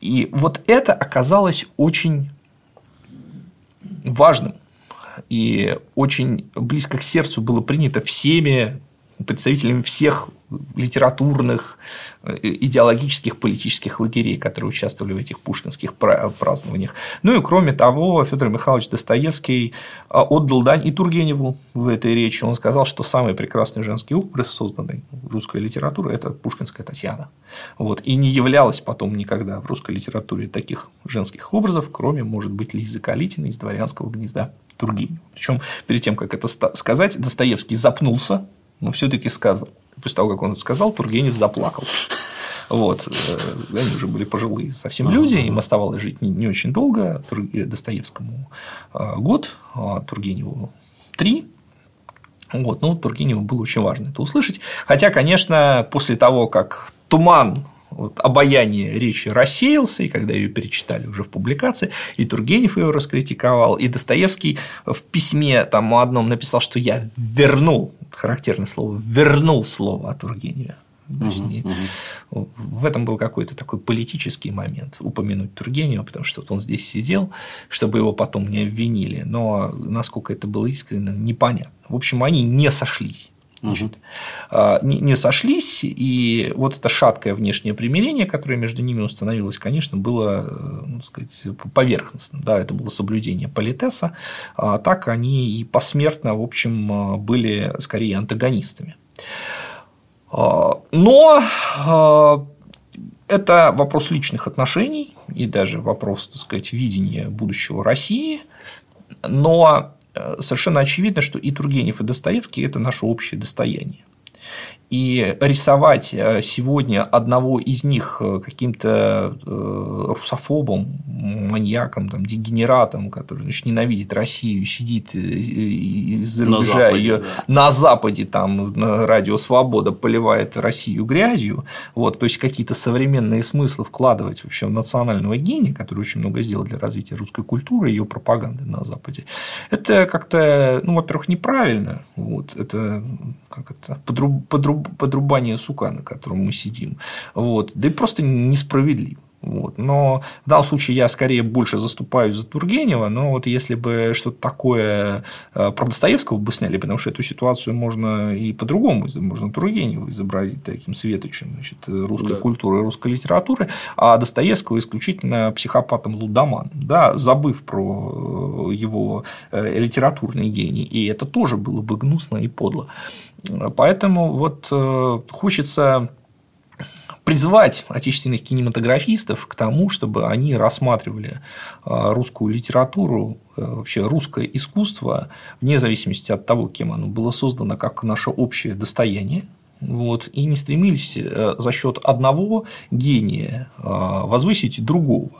И вот это оказалось очень важным и очень близко к сердцу было принято всеми представителями всех литературных, идеологических, политических лагерей, которые участвовали в этих пушкинских празднованиях. Ну и кроме того, Федор Михайлович Достоевский отдал дань и Тургеневу в этой речи. Он сказал, что самый прекрасный женский образ, созданный в русской литературе, это пушкинская Татьяна. Вот. И не являлось потом никогда в русской литературе таких женских образов, кроме, может быть, Лизы Калитиной из «Дворянского гнезда» Тургенева. Причем перед тем, как это сказать, Достоевский запнулся, но все-таки сказал. После того, как он это сказал, Тургенев заплакал. Вот. Они уже были пожилые совсем люди, им оставалось жить не очень долго. Достоевскому год, а Тургеневу три. Вот. Но Тургеневу было очень важно это услышать. Хотя, конечно, после того, как туман вот, обаяние речи рассеялся, и когда ее перечитали уже в публикации, и Тургенев ее раскритиковал, и Достоевский в письме там одном написал, что я вернул, характерное слово, вернул слово о Тургеневе. Значит, угу, угу. В этом был какой-то такой политический момент упомянуть Тургенева, потому что вот он здесь сидел, чтобы его потом не обвинили, но насколько это было искренне, непонятно. В общем, они не сошлись. Значит, не сошлись, и вот это шаткое внешнее примирение, которое между ними установилось, конечно, было, ну, так сказать, поверхностным, да, это было соблюдение политеса, а так они и посмертно, в общем, были скорее антагонистами. Но это вопрос личных отношений и даже вопрос, так сказать, видения будущего России, но совершенно очевидно, что и Тургенев, и Достоевский – это наше общее достояние. И рисовать сегодня одного из них каким-то русофобом, маньяком, там, дегенератом, который, значит, ненавидит Россию, сидит из-за рубежа ее да. на Западе, там радио «Свобода» поливает Россию грязью, вот, то есть какие-то современные смыслы вкладывать вообще в национального гения, который очень много сделал для развития русской культуры и ее пропаганды на Западе, это как-то, ну, во-первых, неправильно, вот, это, как это подруб... подрубание сука, на котором мы сидим, вот. Да и просто несправедливо. Вот. Но в данном случае я скорее больше заступаюсь за Тургенева, но вот если бы что-то такое про Достоевского бы сняли, потому что эту ситуацию можно и по-другому, можно Тургенева изобразить таким светочем, значит, русской да. культуры, русской литературы, а Достоевского исключительно психопатом-лудоманом, да, забыв про его литературный гений, и это тоже было бы гнусно и подло. Поэтому вот хочется призвать отечественных кинематографистов к тому, чтобы они рассматривали русскую литературу, вообще русское искусство, вне зависимости от того, кем оно было создано, как наше общее достояние. Вот, и не стремились за счет одного гения возвысить другого.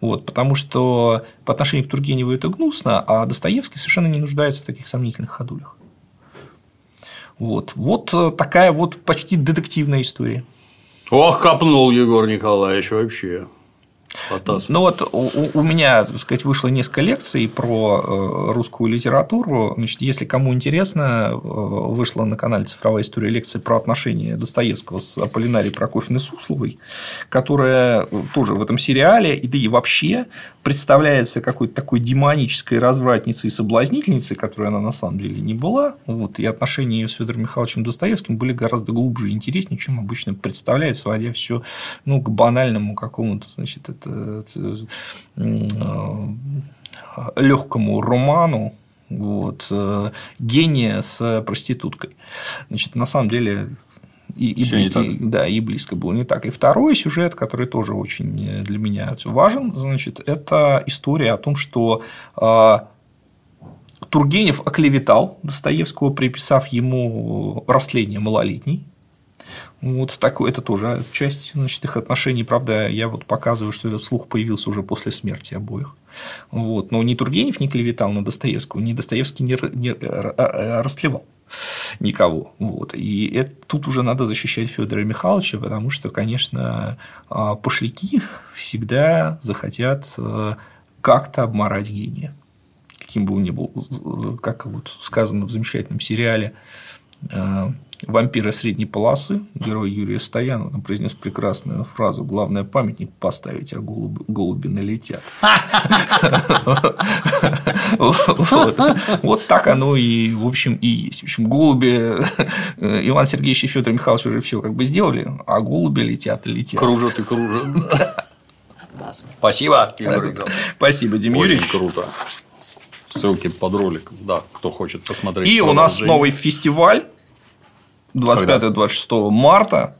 Вот, потому что по отношению к Тургеневу это гнусно, а Достоевский совершенно не нуждается в таких сомнительных ходулях. Вот, вот такая вот почти детективная история. Ох, копнул Егор Николаевич вообще. Потас. Ну вот у, у меня, так сказать, вышло несколько лекций про русскую литературу. Значит, если кому интересно, вышла на канале «Цифровая история» лекция про отношения Достоевского с Аполлинарией Прокофьевной Сусловой, которая тоже в этом сериале, и да и вообще представляется какой-то такой демонической развратницей и соблазнительницей, которой она на самом деле не была. Вот, и отношения ее с Федором Михайловичем Достоевским были гораздо глубже и интереснее, чем обычно представляет, сводя все, ну, к банальному какому-то, значит, легкому роману, вот, гения с проституткой. Значит, на самом деле и, и, и, да, и близко было не так. И второй сюжет, который тоже очень для меня важен, значит, это история о том, что Тургенев оклеветал Достоевского, приписав ему растление малолетней. Вот такое, это тоже часть, значит, их отношений. Правда, я вот показываю, что этот слух появился уже после смерти обоих. Вот. Но ни Тургенев не клеветал на Достоевского, ни Достоевский не, не растлевал никого. Вот. И это, тут уже надо защищать Федора Михайловича, потому что, конечно, пошляки всегда захотят как-то обмарать гения, каким бы он ни был, как вот сказано в замечательном сериале «Вампиры средней полосы», герой Юрия Стоянова, он произнес прекрасную фразу: «Главное, памятник поставить, а голуби, голуби налетят». Вот так оно и, в общем, и есть. В общем, голуби Иван Сергеевич и Федор Михайлович уже все как бы сделали, а голуби летят и летят. Кружат и кружат. Спасибо. Спасибо, Дим Юрьевич. Очень круто. Ссылки под роликом, да, кто хочет посмотреть. И у нас новый фестиваль двадцать пятого — двадцать шестого марта.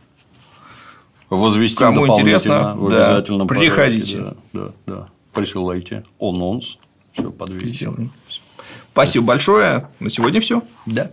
Возвестим кому дополнительно, интересно, в обязательном да, порядке. Приходите. Да, да, да. Присылайте анонс. Все подвесим. Спасибо большое. На сегодня все. Да.